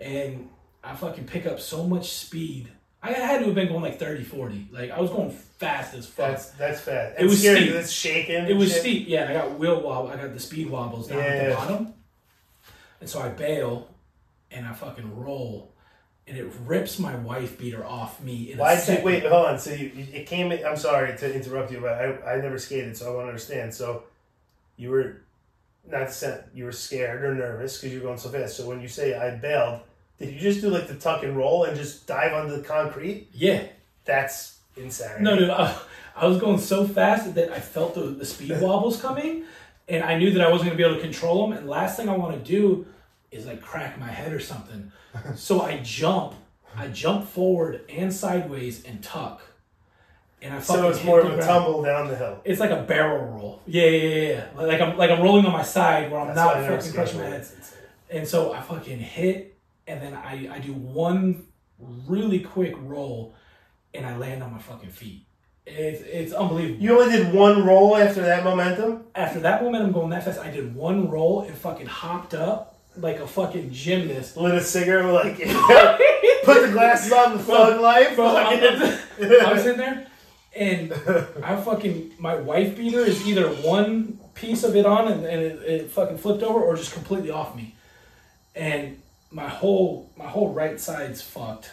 And I fucking pick up so much speed. I had to have been going, like, thirty, forty. Like, I was going fast as fuck. That's, that's fast. It was scary. Steep. It's shaking. It was shit. steep, yeah, and I got wheel wobble. I got the speed wobbles down yeah. at the bottom. And so I bail, and I fucking roll, and it rips my wife beater off me in Why a second. Wait, hold on. So you, it came in, I'm sorry to interrupt you, but I, I never skated, so I want to understand. So you were not sent, you were scared or nervous because you were going so fast. So when you say I bailed, did you just do like the tuck and roll and just dive onto the concrete? Yeah. That's insane. No, dude, I, I was going so fast that I felt the, the speed wobbles coming. And I knew that I wasn't going to be able to control them. And last thing I want to do is, like, crack my head or something. So I jump. I jump forward and sideways and tuck. And I fucking So it's more of a tumble down the hill. It's like a barrel roll. Yeah, yeah, yeah. Like I'm, like I'm rolling on my side where I'm That's not fucking crushing my head. And so I fucking hit. And then I, I do one really quick roll. And I land on my fucking feet. It's it's unbelievable. You only did one roll after that momentum? After that momentum going that fast, I did one roll and fucking hopped up like a fucking gymnast. Lit a cigarette, like, put the glasses on, the thug life. Bro, I'm, I was in there, and I fucking, my wife beater is either one piece of it on and, and it, it fucking flipped over or just completely off me. And my whole, my whole right side's fucked.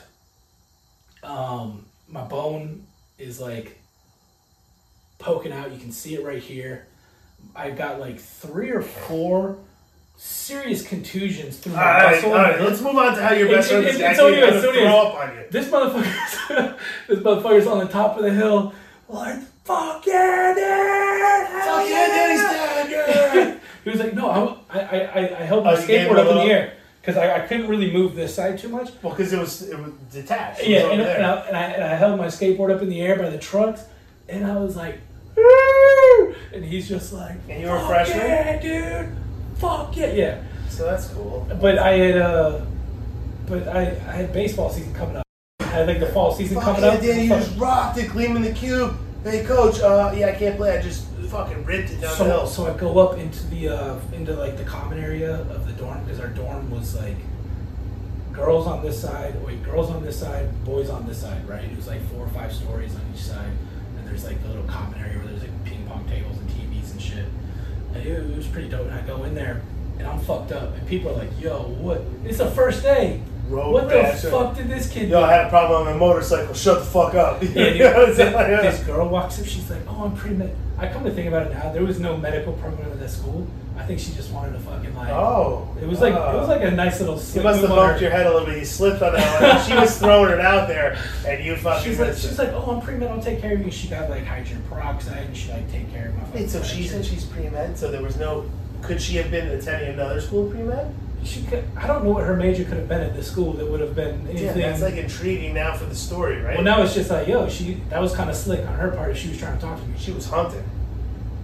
Um, my bone is like poking out. You can see it right here. I've got like three or four serious contusions through my all right, muscle. All right, let's move on to how your best friend is actually going to throw up on you. This motherfucker's, this motherfucker's on the top of the hill. What the fuck yeah, dude? Fuck yeah, dude, he's dead. He was like, no, I, I, I, I held my oh, skateboard up in the air. Because I, I couldn't really move this side too much. Well, because it was, it was detached. It yeah, was and, and, I, and, I, and I held my skateboard up in the air by the trucks, and I was like, woo! And he's just like, and you were fuck freshman? Yeah, dude. Fuck yeah, yeah. So that's cool. But I had, uh, but I, I had baseball season coming up. I had like the fall season fuck coming yeah, up. Dude, you fuck. Just rocked it, gleaming the cube. Hey, coach. Uh, yeah, I can't play. I just fucking ripped it down so, the hill. So I go up into the uh, into like the common area of the dorm, because our dorm was like girls on this side, wait, girls on this side, boys on this side, right? It was like four or five stories on each side, and there's like the little common area where there's like ping pong tables and T Vs and shit. And it was pretty dope. And I go in there, and I'm fucked up, and people are like, "Yo, what? It's the first day." Road what rash. The fuck did this kid Yo, do? Yo, I had a problem on my motorcycle. Shut the fuck up. Yeah, dude, this, this girl walks up. She's like, oh, I'm pre-med. I come to think about it now. There was no medical program at that school. I think she just wanted to fucking like. Oh. It was like uh, it was like a nice little slip. You must have bumped your head a little bit. You slipped on that one. She was throwing it out there, and you fucking she's like, she's like, oh, I'm pre-med. I'll take care of you. She got like hydrogen peroxide, and she like, take care of my fucking Wait, so she said she's pre-med, so there was no. Could she have been attending another school pre-med? She could, I don't know what her major could have been at this school that would have been anything. Yeah, that's like intriguing now for the story, right? Well, now it's just like, yo, she that was kind of slick on her part if she was trying to talk to me. She was hunting.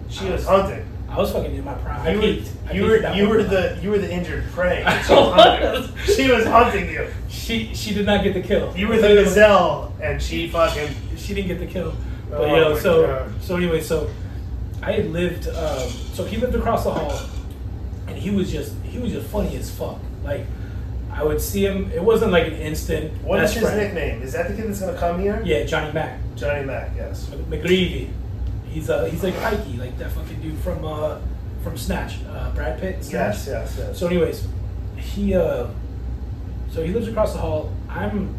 She was, was hunting. I was fucking in my prime. You I peaked. You were you were the you were the injured prey. She was, she was hunting you. She she did not get the kill. You were the gazelle, and she fucking she didn't get the kill. But oh, you know, so God. so anyway, so I had lived. Um, so he lived across the hall. And he was just he was just funny as fuck. Like I would see him. It wasn't like an instant. What is his friend. nickname? Is that the kid that's gonna come here? Yeah, Johnny Mac. Johnny Mac, yes. McGreevy. He's uh he's like Pikey, like that fucking dude from uh from Snatch, uh, Brad Pitt. Snatch. Yes, yes, yes. So, anyways, he uh so he lives across the hall. I'm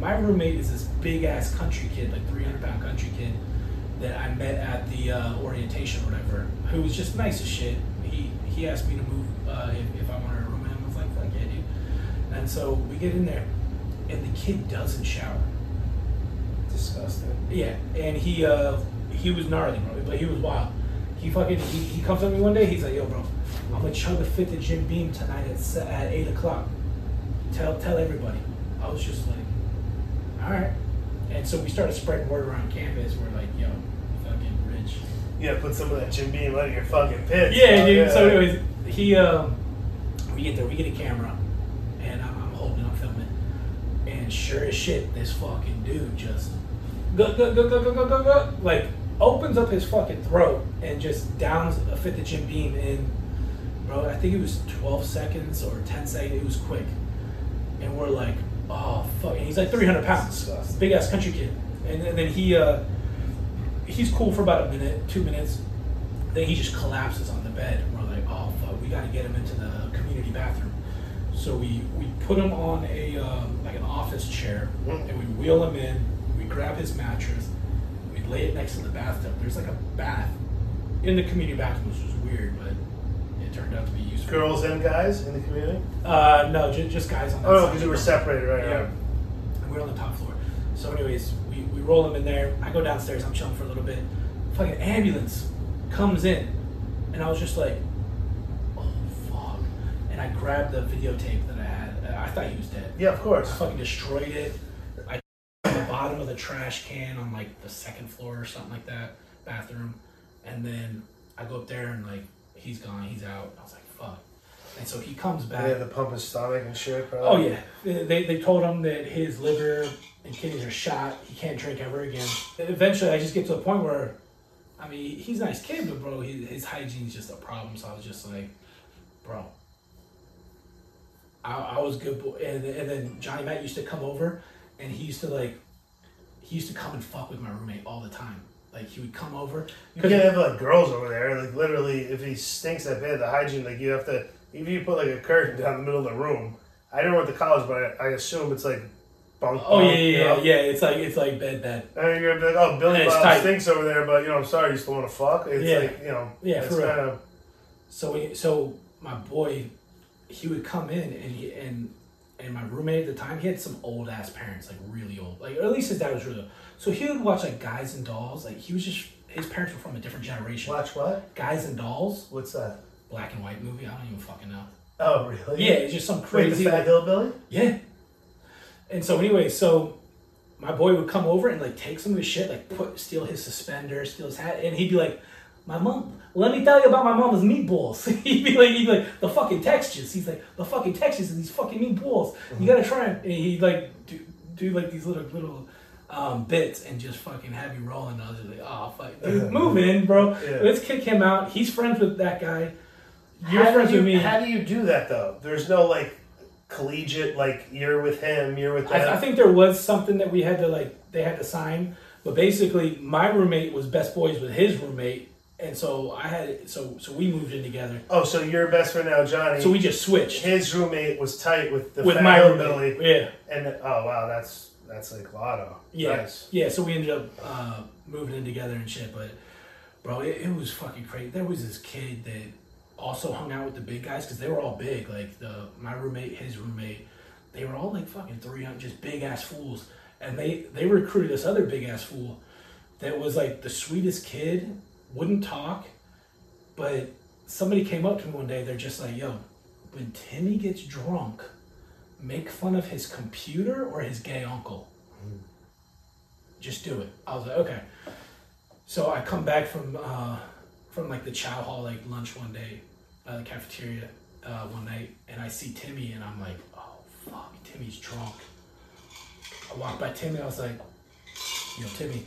my roommate is this big ass country kid, like three hundred pound country kid that I met at the uh, orientation or whatever, who was just nice as shit. He, he asked me to move uh, if, if I wanted a room, and I was like, fuck yeah, dude. And so we get in there, and the kid doesn't shower. Disgusting. Yeah, and he uh, he was gnarly, bro, but he was wild. He fucking, he, he comes up to me one day, he's like, yo, bro, I'm gonna chug a fifth of Jim Beam tonight at, at eight o'clock. Tell, tell everybody. I was just like, all right. And so we started spreading word around campus. We're like, yo, fucking rich. You gotta put some of that Jim Beam out of your fucking pits. Yeah, oh, dude. Yeah. So, anyways, he, um, we get there, we get a camera, and I'm, I'm holding, I'm filming. And sure as shit, this fucking dude just go, go, go, go, go, go, go, go, like opens up his fucking throat and just downs a fifth of Jim Beam in, bro, I think it was twelve seconds or ten seconds. It was quick. And we're like, oh, fuck. And he's like three hundred pounds, big ass country kid. And, and then he, uh, he's cool for about a minute, two minutes. Then he just collapses on the bed. We're like, oh, fuck, we got to get him into the community bathroom. So we, we put him on a uh, like an office chair, and we wheel him in. We grab his mattress. We lay it next to the bathtub. There's like a bath in the community bathroom, which was weird, but it turned out to be useful. Girls and guys in the community? Uh, no, j- just guys on that oh, side. Oh, because you were separated, right? Yeah. Right. We were on the top floor. So anyways, we, we roll him in there. I go downstairs. I'm chilling for a little bit. Fucking ambulance comes in. And I was just like, oh, fuck. And I grabbed the videotape that I had. I thought he was dead. Yeah, of course. I fucking destroyed it. I on the bottom of the trash can on, like, the second floor or something like that, bathroom. And then I go up there and, like, he's gone. He's out. I was like, fuck. And so he comes back. They had to pump his stomach and shit, probably. Oh, yeah. They, they, they told him that his liver and kidneys are shot. He can't drink ever again. Eventually, I just get to a point where, I mean, he's a nice kid, but, bro, his, his hygiene is just a problem. So I was just like, bro, I, I was good. Bo- and, and then Johnny Matt used to come over, and he used to, like, he used to come and fuck with my roommate all the time. Like, he would come over. You can't have, like, girls over there. Like, literally, if he stinks that bad, the hygiene, like, you have to... If you put like a curtain down the middle of the room, I didn't went to college, but I, I assume it's like bunk. Oh bunk, yeah, yeah, you know? Yeah. It's like it's like bed bed. And you're gonna be like, oh, Billy Bob stinks over there, but you know, I'm sorry, you still want to fuck. It's yeah. like you know, yeah, it's for kinda... real. So we, so my boy, he would come in and he and and my roommate at the time, he had some old ass parents, like really old, like, or at least his dad was really old. So he would watch like Guys and Dolls, like he was just, his parents were from a different generation. Watch what? Guys and Dolls. What's that? Black and white movie. I don't even fucking know. Oh really? Yeah, it's just some crazy. Wait, the Fat Hillbilly? Yeah. And so anyway, so my boy would come over and like take some of his shit, like put steal his suspender, steal his hat, and he'd be like, my mom, let me tell you about my mama's meatballs. he'd, be like, he'd be like, the fucking textures. He's like, the fucking textures of these fucking meatballs. Mm-hmm. You gotta try them. And he'd like do, do like these little little um, bits and just fucking have you rolling. And I was just like, oh, fuck. Dude, move in, bro. Yeah. Let's kick him out. He's friends with that guy. You're how friends you, with me. How do you do that, though? There's no, like, collegiate, like, you're with him, you're with that. I, I think there was something that we had to, like, they had to sign. But basically, my roommate was best boys with his roommate. And so I had so so we moved in together. Oh, so your best friend now, Johnny. So we just switched. His roommate was tight with the with my roommate. Yeah. And the, oh wow, that's that's like lotto. Yeah. Nice. Yeah. So we ended up uh, moving in together and shit. But bro, it, it was fucking crazy. There was this kid that also hung out with the big guys because they were all big. Like the my roommate, his roommate, they were all like fucking three hundred, just big ass fools. And they they recruited this other big ass fool that was like the sweetest kid. Wouldn't talk, but somebody came up to me one day. They're just like, yo, when Timmy gets drunk, make fun of his computer or his gay uncle. Mm. Just do it. I was like, okay. So I come back from uh, from like the chow hall, like lunch one day, uh, the cafeteria uh, one night, and I see Timmy, and I'm like, oh, fuck, Timmy's drunk. I walked by Timmy, I was like, yo, Timmy,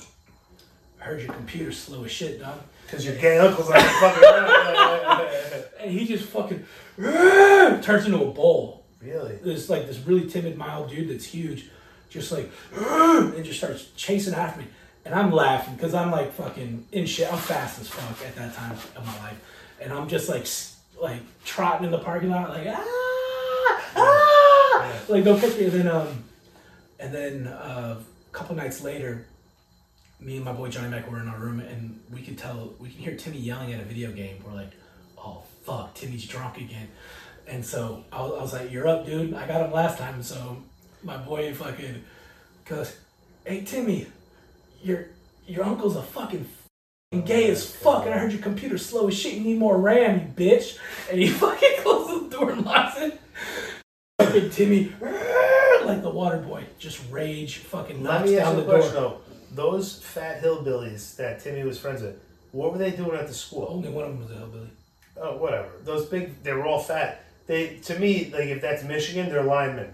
I heard your computer's slow as shit, dog. Because your gay uncle's like fucking... And he just fucking... turns into a bull. Really? It's like this really timid, mild dude that's huge. Just like... and just starts chasing after me. And I'm laughing because I'm like fucking in shit. I'm fast as fuck at that time of my life. And I'm just like like trotting in the parking lot like... ah, ah. Yeah. Like they'll pick me. And then, um, and then uh, a couple nights later... me and my boy Johnny Mac were in our room, and we could tell, we can hear Timmy yelling at a video game. We're like, oh, fuck, Timmy's drunk again. And so I was, I was like, you're up, dude. I got him last time. And so my boy fucking goes, hey, Timmy, your your uncle's a fucking f***ing gay as fuck, and I heard your computer's slow as shit. You need more RAM, you bitch. And he fucking closes the door and locks it. Fucking Timmy, like the water boy, just rage fucking knocks down the door. Though. Those fat hillbillies that Timmy was friends with, what were they doing at the school? Only one of them was a hillbilly. Oh, whatever. Those big, they were all fat. They, to me, like if that's Michigan, they're linemen.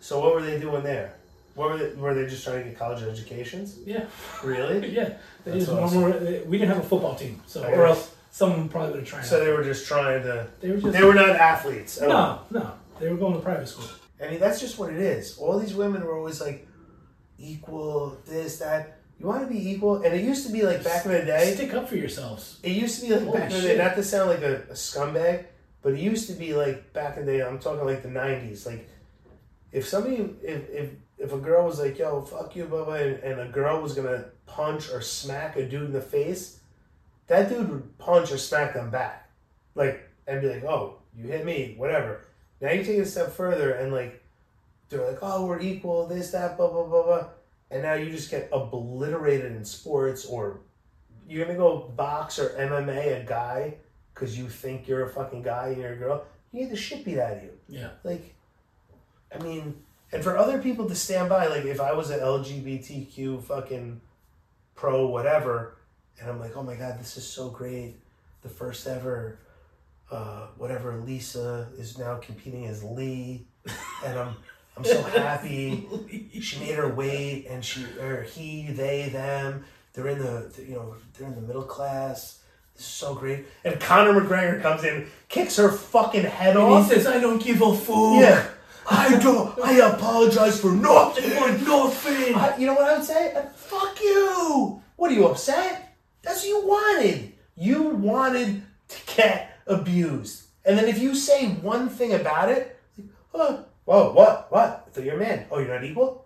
So what were they doing there? What were they, were they just trying to get college educations? Yeah. Really? Yeah. They just, awesome. We didn't have a football team, so or else some of them probably would have tried. So out. They were just trying to. They were just. They were not athletes. No, all. no, they were going to private school. I mean, that's just what it is. All these women were always like. Equal, this, that. You want to be equal? And it used to be like back in the day... Stick up for yourselves. It used to be like Holy back in the day, not to sound like a, a scumbag, but it used to be like back in the day, I'm talking like the nineties. Like, if somebody, if if, if a girl was like, yo, fuck you, blah, blah, and, and a girl was going to punch or smack a dude in the face, that dude would punch or smack them back. Like, and be like, oh, you hit me, whatever. Now you take it a step further and like, they're like, oh, we're equal, this, that, blah, blah, blah, blah. And now you just get obliterated in sports, or you're going to go box or M M A a guy because you think you're a fucking guy and you're a girl. You need the shit beat out of you. Yeah. Like, I mean, and for other people to stand by, like if I was an L G B T Q fucking pro whatever, and I'm like, oh my God, this is so great. The first ever, uh, whatever, Lisa is now competing as Lee. And I'm... I'm so happy. She made her wait, and she, or he, they, them. They're in the, you know, they're in the middle class. This is so great. And Conor McGregor comes in, kicks her fucking head and off. He says, "I don't give a fuck. Yeah, I don't. I apologize for nothing. For nothing." I, you know what I would say? I'd, fuck you. What are you upset? That's what you wanted. You wanted to get abused, and then if you say one thing about it, like, huh. Whoa, what? What? I thought you're a man. Oh, you're not equal?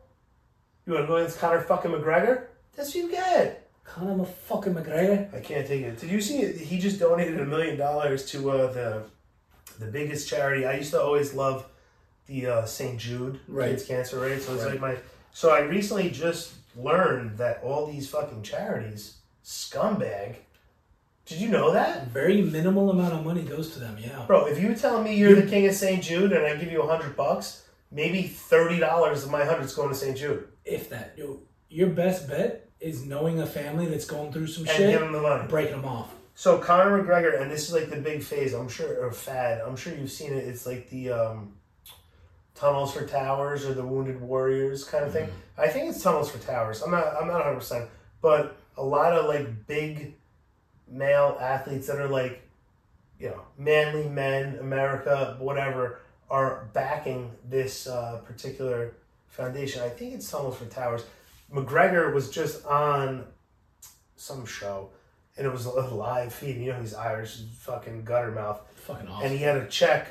You want to go against Conor fucking McGregor? That's what you get. Conor fucking McGregor? I can't take it. Did you see it? He just donated a million dollars to uh, the the biggest charity. I used to always love the uh, Saint Jude, right. Kids Cancer, right? So it's right. like my. So I recently just learned that all these fucking charities, scumbag. Did you know that? Very minimal amount of money goes to them, yeah. Bro, if you tell me you're, you're the king of Saint Jude and I give you a hundred bucks, maybe thirty dollars of my hundred's going to Saint Jude. If that, your best bet is knowing a family that's going through some and shit and give them the money, breaking them off. So Conor McGregor, and this is like the big phase, I'm sure, or fad. I'm sure you've seen it. It's like the um, Tunnels for Towers or the Wounded Warriors kind of thing. Mm. I think it's Tunnels for Towers. I'm not. I'm not one hundred percent, but a lot of like big male athletes that are like, you know, manly men, America, whatever, are backing this uh, particular foundation. I think it's Tunnels for Towers. McGregor was just on some show, and it was a live feed. You know, he's Irish, fucking gutter mouth. Fucking awesome. And he had a check,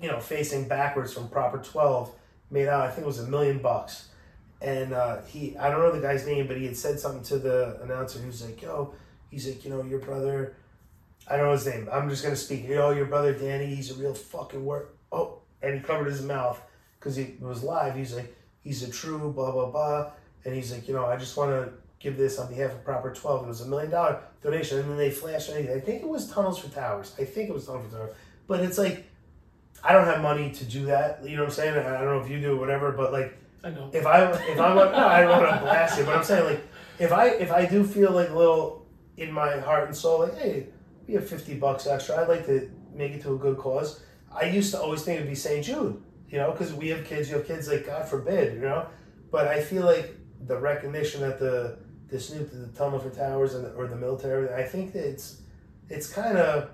you know, facing backwards from Proper twelve, made out, I think it was a million bucks. And uh, he, I don't know the guy's name, but he had said something to the announcer. He was like, yo, he's like, you know, your brother, I don't know his name. I'm just going to speak. You know, your brother Danny, he's a real fucking wor-. Oh, and he covered his mouth because it was live. He's like, he's a true blah, blah, blah. And he's like, you know, I just want to give this on behalf of Proper twelve. It was a million dollar donation. And then they flashed. I think it was Tunnels for Towers. I think it was Tunnels for Towers. But it's like, I don't have money to do that. You know what I'm saying? I don't know if you do or whatever, but like, I know. If I, if I'm like, no, I don't want to blast it, but I'm saying like, if I, if I do feel like a little, in my heart and soul, like, hey, we have fifty bucks extra. I'd like to make it to a good cause. I used to always think it'd be Saint Jude, you know, because we have kids, you have kids, like, God forbid, you know. But I feel like the recognition that the the Snoop, the Tunnel for Towers, and the, or the military, I think that it's, it's kind of,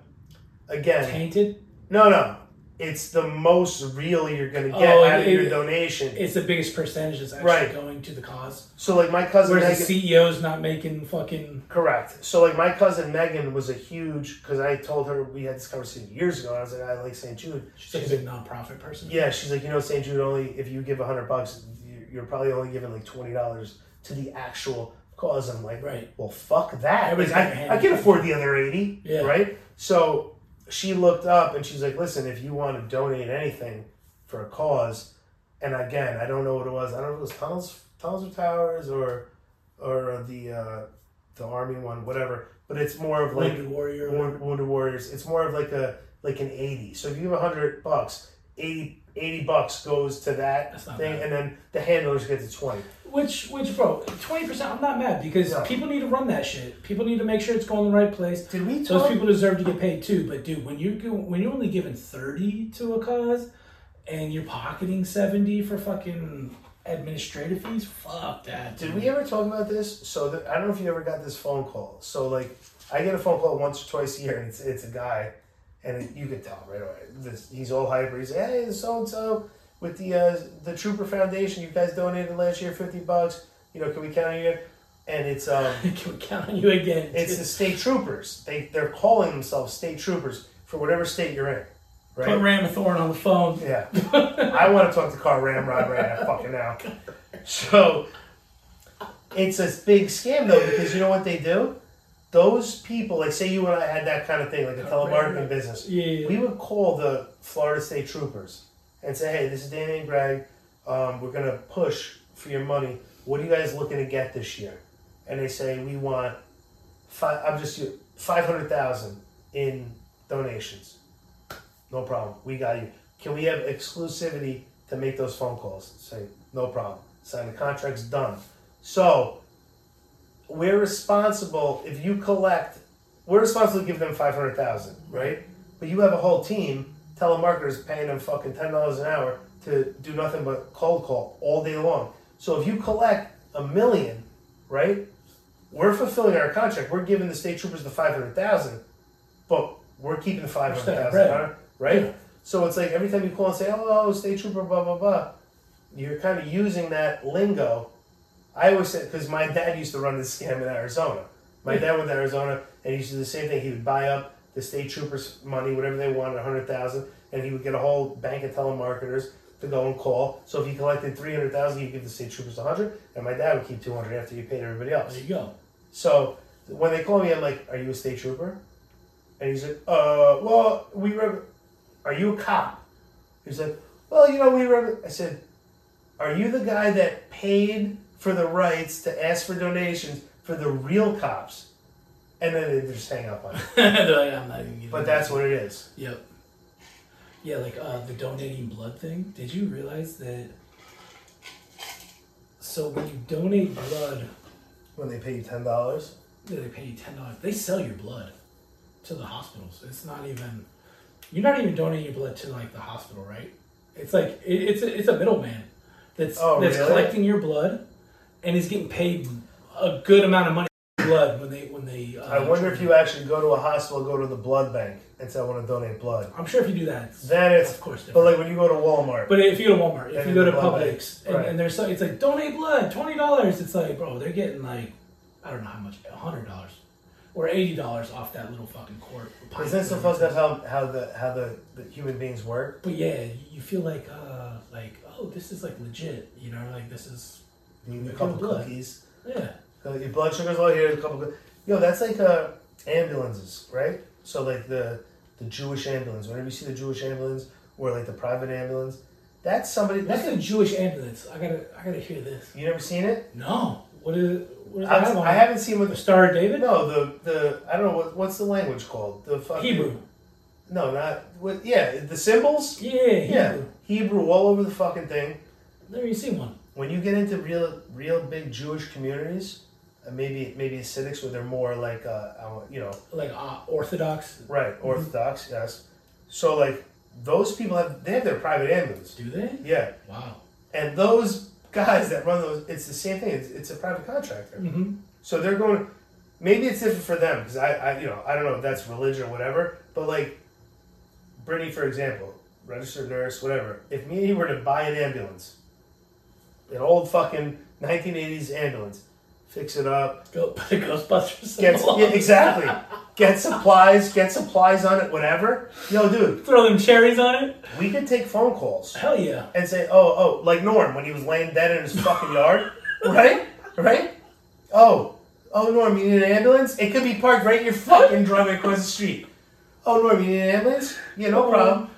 again. Tainted? No, no. It's the most real you're going to get oh, out of it, your donation. It's the biggest percentage that's actually right. going to the cause. So, like, my cousin Whereas Megan, the C E O's not making fucking... Correct. So, like, my cousin Megan was a huge... Because I told her, we had this conversation years ago, and I was like, I like Saint Jude. She's, she's like a non-profit person. Yeah, she's like, you know, Saint Jude only... If you give a hundred bucks, you're probably only giving, like, twenty dollars to the actual cause. I'm like, right. well, fuck that. Like, I, I can afford the other eighty, yeah. right? So... She looked up and she's like, listen, if you want to donate anything for a cause, and again, I don't know what it was. I don't know if it was Tunnels, Tunnels or Towers or or the uh, the Army one, whatever. But it's more of like... Wounded Warrior. Wounded, Wounded Warriors. It's more of like a like an eighty. So if you give a hundred bucks, eighty, eighty bucks goes to that thing. Bad. And then the handlers get to twenty. Which, which bro, twenty percent, I'm not mad because no. people need to run that shit. People need to make sure it's going in the right place. Did we talk- Those people deserve to get paid too. But dude, when you're, when you're only giving thirty to a cause and you're pocketing seventy for fucking administrative fees, fuck that. Dude. Did we ever talk about this? So the, I don't know if you ever got this phone call. So like, I get a phone call once or twice a year and it's, it's a guy and it, you could tell right away. This, he's all hyper. He's like, hey, so-and-so. With the uh, the Trooper Foundation, you guys donated last year fifty bucks. You know, can we count on you? And it's um, can we count on you again? It's the state troopers. They they're calling themselves state troopers for whatever state you're in. Right? Put Ramathorn on the phone. Yeah, I want to talk to Carl Ramrod right now. Fucking now. So it's a big scam though, because you know what they do? Those people, like say you and I had that kind of thing, like a Carl telemarketing Ramrod. business. Yeah, yeah, yeah. We would call the Florida State Troopers and say, hey, this is Danny and Greg. Um, we're going to push for your money. What are you guys looking to get this year? And they say, we want five, I'm just five hundred thousand dollars in donations. No problem. We got you. Can we have exclusivity to make those phone calls? Say, no problem. Sign the contract's done. So we're responsible if you collect, we're responsible to give them five hundred thousand dollars, right? But you have a whole team. Telemarketers paying them fucking ten dollars an hour to do nothing but cold call all day long. So if you collect a million, right, we're fulfilling our contract. We're giving the state troopers the five hundred thousand dollars, but we're keeping the five hundred thousand dollars, right? Yeah. So it's like every time you call and say, oh, oh, state trooper, blah, blah, blah, you're kind of using that lingo. I always said, because my dad used to run this scam in Arizona. My dad went to Arizona, and he used to do the same thing. He would buy up the state troopers' money, whatever they wanted, a hundred thousand dollars, and he would get a whole bank of telemarketers to go and call. So if he collected three hundred thousand dollars, he'd give the state troopers a hundred, and my dad would keep two hundred after he paid everybody else. There you go. So when they call me, I'm like, are you a state trooper? And he's like, uh, well, we... Re- are you a cop? He was like, well, you know, we were, I said, are you the guy that paid for the rights to ask for donations for the real cops? And then they just hang up on it. They're like, I'm not even getting But that's what it is. Yep. Yeah, like uh, the donating blood thing. Did you realize that? So when you donate blood, when they pay you ten dollars, yeah, they pay you ten dollars. They sell your blood to the hospitals. It's not even. You're not even donating your blood to like the hospital, right? It's like it, it's a, it's a middleman that's oh, that's really? collecting your blood, and is getting paid a good amount of money. Blood when they when they. Uh, I wonder if you them. actually go to a hospital, go to the blood bank, and say I want to donate blood. I'm sure if you do that, it's, then it's of course. Different. But like when you go to Walmart, but if you go to Walmart, if you go to Publix, and, right. and there's so it's like donate blood, twenty dollars. It's like bro, they're getting like I don't know how much, a hundred dollars or eighty dollars off that little fucking quart. Is that so fucked up how how the how the, the human beings work? But yeah, you feel like uh like oh this is like legit, you know, like this is you need a couple cookies, yeah. Your blood sugar's all here. A couple of, yo, that's like uh, ambulances, right? So like the the Jewish ambulance. Whenever you see the Jewish ambulance or like the private ambulance, that's somebody. That's a Jewish ambulance. I gotta I gotta hear this. You never seen it? No. What is? What is I, that I haven't seen what the Star of David. No, the the I don't know what, what's the language called. The fucking, Hebrew. No, not what? Yeah, the symbols. Yeah, yeah, Hebrew. Hebrew all over the fucking thing. Never even seen one. When you get into real real big Jewish communities. Maybe maybe Hasidics, where they're more like uh, you know, like uh, Orthodox, right? Orthodox, mm-hmm. yes. So like those people have they have their private ambulance. Do they? Yeah. Wow. And those guys that run those, it's the same thing. It's, it's a private contractor. Mm-hmm. So they're going. Maybe it's different for them because I, I you know I don't know if that's religion or whatever. But like Brittany, for example, registered nurse, whatever. If me and you were to buy an ambulance, an old fucking nineteen eighties ambulance. Fix it up. Go put a Ghostbusters. Get, yeah, exactly. Get supplies. Get supplies on it. Whatever. Yo, dude. Throw them cherries on it. We could take phone calls. Hell yeah. And say, oh, oh, like Norm when he was laying dead in his fucking yard, right? Right? Oh, oh, Norm, you need an ambulance? It could be parked right in your fucking driveway across the street. Oh, Norm, you need an ambulance? Yeah, no problem.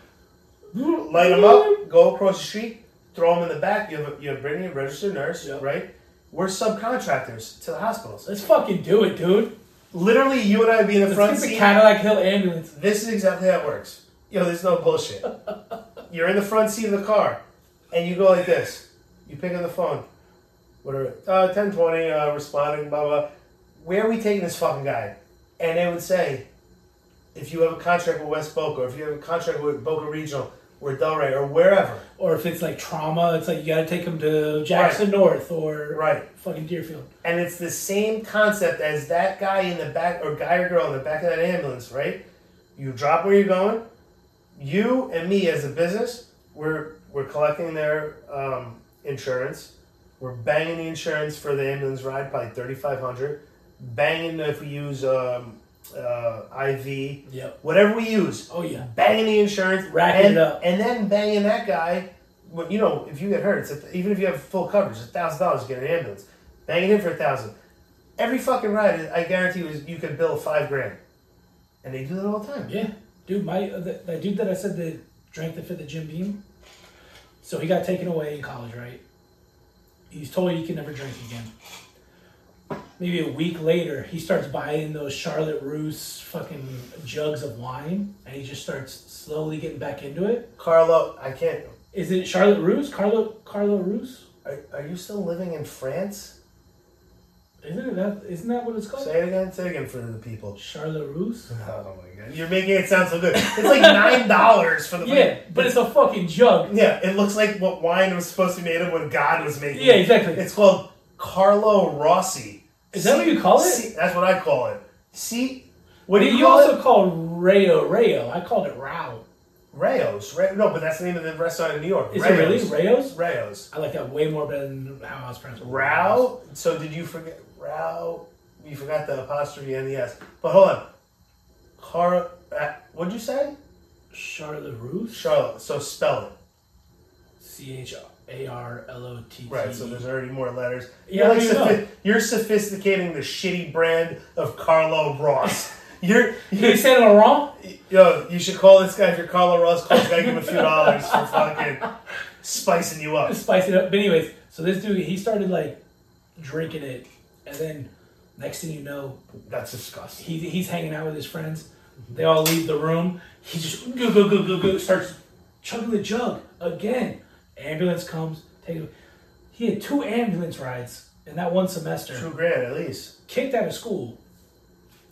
Light them up. Go across the street. Throw them in the back. You have, a, you have Brittany, a registered nurse, yep. right? We're subcontractors to the hospitals. Let's fucking do it, dude. Literally, you and I would be in the Let's front seat. It's a Cadillac Hill ambulance. This is exactly how it works. You know, there's no bullshit. You're in the front seat of the car, and you go like this. You pick up the phone. Whatever. Uh, ten twenty, uh, responding, blah, blah. Where are we taking this fucking guy? And they would say, if you have a contract with West Boca, or if you have a contract with Boca Regional, or Delray, or wherever. Or if it's like trauma, it's like you gotta take them to Jackson right. North or right. fucking Deerfield. And it's the same concept as that guy in the back, or guy or girl in the back of that ambulance, right? You drop where you're going. You and me as a business, we're, we're collecting their um, insurance. We're banging the insurance for the ambulance ride, probably thirty-five hundred dollars. Banging if we use... Um, Uh, I V, yep. whatever we use. Oh yeah, banging the insurance, racking and, it up, and then banging that guy. Well, you know, if you get hurt, it's a, even if you have full coverage, a thousand dollars to get an ambulance. Banging in for a thousand. Every fucking ride, I guarantee you, you could bill five grand, and they do that all the time. Yeah, dude, my uh, that, that dude that I said that drank the fifth of Jim Beam. So he got taken away in college, right? He's told he can never drink again. Maybe a week later, he starts buying those Charlotte Russe fucking jugs of wine, and he just starts slowly getting back into it. Carlo, I can't. Is it Charlotte Russe? Carlo, Carlo Russe? Are, are you still living in France? Isn't it that? Isn't that what it's called? Say it again. Say it again for the people. Charlotte Russe. Oh my god! You're making it sound so good. It's like nine dollars for the yeah, money. But it's, it's a fucking jug. Yeah, it looks like what wine was supposed to be made of when God was making. Yeah, it. exactly. It's called Carlo Rossi. Is C, that what you call it? C, that's what I call it. See, what do you, you call also it? Call Rayo Rayo. I called it Rao. Rayo's, Ray, no, but that's the name of the restaurant in New York. Is Rayo's. It really Rayo's? Rayo's. I like that way more than how I was pronouncing it. Rao. So did you forget Rao? You forgot the apostrophe and the S. But hold on, Car. Uh, what'd you say? Charlotte Russe. Charlotte. So spell it. C H R. A R L O T T. Right, so there's already more letters. Yeah, you're, like sophi- you're sophisticating the shitty brand of Carlo Ross. You're, you're, you said Laurent? Yo, you should call this guy. If you're Carl Ross, call this guy, give him a few dollars for fucking spicing you up. Spice it up. But anyways, so this dude, he started like drinking it. And then next thing you know. That's disgusting. He, he's hanging out with his friends. They all leave the room. He just go, go, go, go, go, starts chugging the jug again. Ambulance comes. Take it. He had two ambulance rides in that one semester. Two grand at least. Kicked out of school.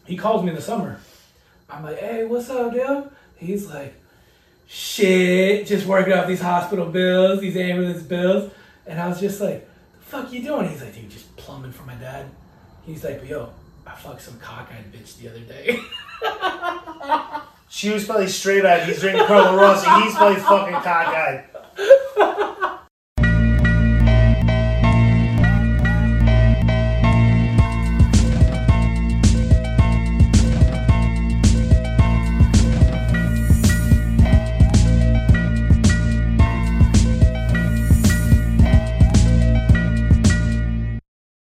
He calls me in the summer. I'm like, hey, what's up, dude? He's like, shit, just working off these hospital bills, these ambulance bills. And I was just like, the fuck you doing? He's like, dude, just plumbing for my dad. He's like, yo, I fucked some cockeyed bitch the other day. She was probably straight-eyed. He's drinking Carlo Rossi. He's probably fucking cockeyed.